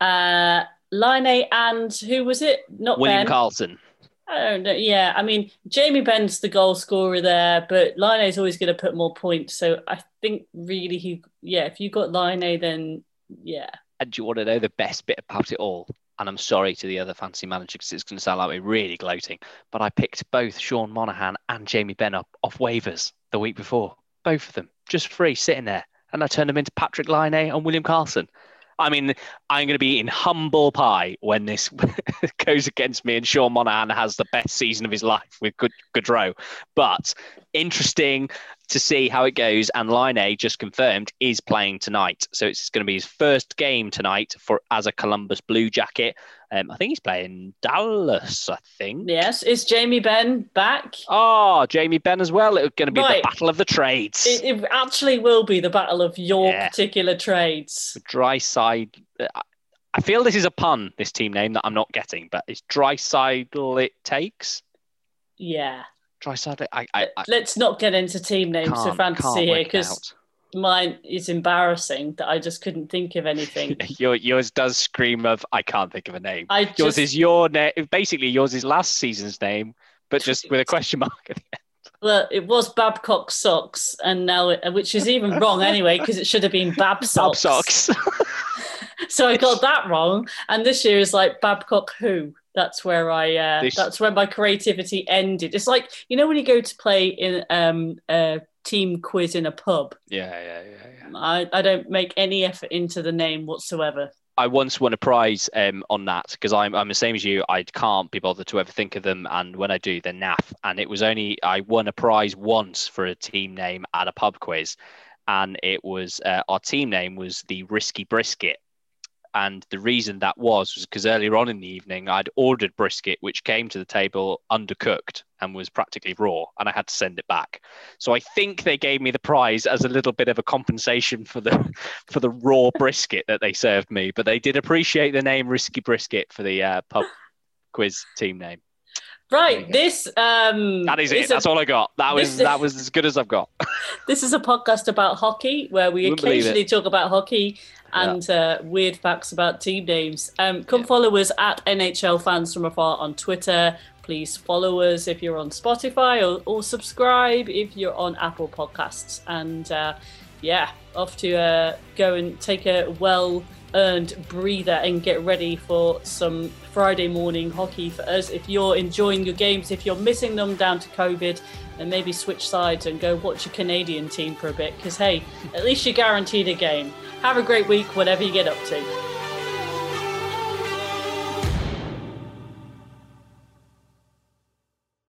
and who was it? Not William Ben. Karlsson. I don't know. Yeah, I mean, Jamie Benn's the goal scorer there, but Laine's always going to put more points. So I think really, if you got Laine, then yeah. And do you want to know the best bit about it all? And I'm sorry to the other fantasy manager because it's going to sound like we're really gloating, but I picked both Sean Monahan and Jamie Benn up off waivers the week before. Both of them, just free, sitting there. And I turned them into Patrik Laine and William Karlsson. I mean, I'm going to be in humble pie when this goes against me and Sean Monahan has the best season of his life with Gaudreau. But interesting to see how it goes. And Laine, just confirmed, is playing tonight. So it's going to be his first game tonight as a Columbus Blue Jacket. I think he's playing Dallas, I think. Yes, is Jamie Benn back? Oh, Jamie Benn as well. It's going to be right. The battle of the trades. It actually will be the battle of your particular trades. Draisaitl. I feel this is a pun, this team name that I'm not getting, but it's Draisaitl it takes. Yeah. Draisaitl. Let's not get into team names for fantasy here because mine is embarrassing that I just couldn't think of anything. Yours does scream of, I can't think of a name. Yours is your name. Basically, yours is last season's name, but just with a question mark at the end. Well, it was Babcock Socks, and now which is even wrong anyway, because it should have been Bab Socks. Bab Socks. So I got that wrong. And this year is like Babcock Who. That's where that's where my creativity ended. It's like, you know, when you go to play in team quiz in a pub. Yeah. I don't make any effort into the name whatsoever. I once won a prize on that because I'm the same as you. I can't be bothered to ever think of them, and when I do, they're naff. And it was only I won a prize once for a team name at a pub quiz, and it was our team name was the Risky Brisket. And the reason that was because earlier on in the evening, I'd ordered brisket, which came to the table undercooked and was practically raw, and I had to send it back. So I think they gave me the prize as a little bit of a compensation for the raw brisket that they served me. But they did appreciate the name Risky Brisket for the pub quiz team name. Right, this... that is it. That's all I got. That was as good as I've got. This is a podcast about hockey, where we occasionally talk about hockey and weird facts about team names. Follow us at NHL Fans From Afar on Twitter. Please follow us if you're on Spotify or subscribe if you're on Apple Podcasts. And off to go and take a well-earned breather and get ready for some Friday morning hockey for us. If you're enjoying your games, if you're missing them down to COVID, then maybe switch sides and go watch a Canadian team for a bit because, hey, at least you're guaranteed a game. Have a great week, whatever you get up to.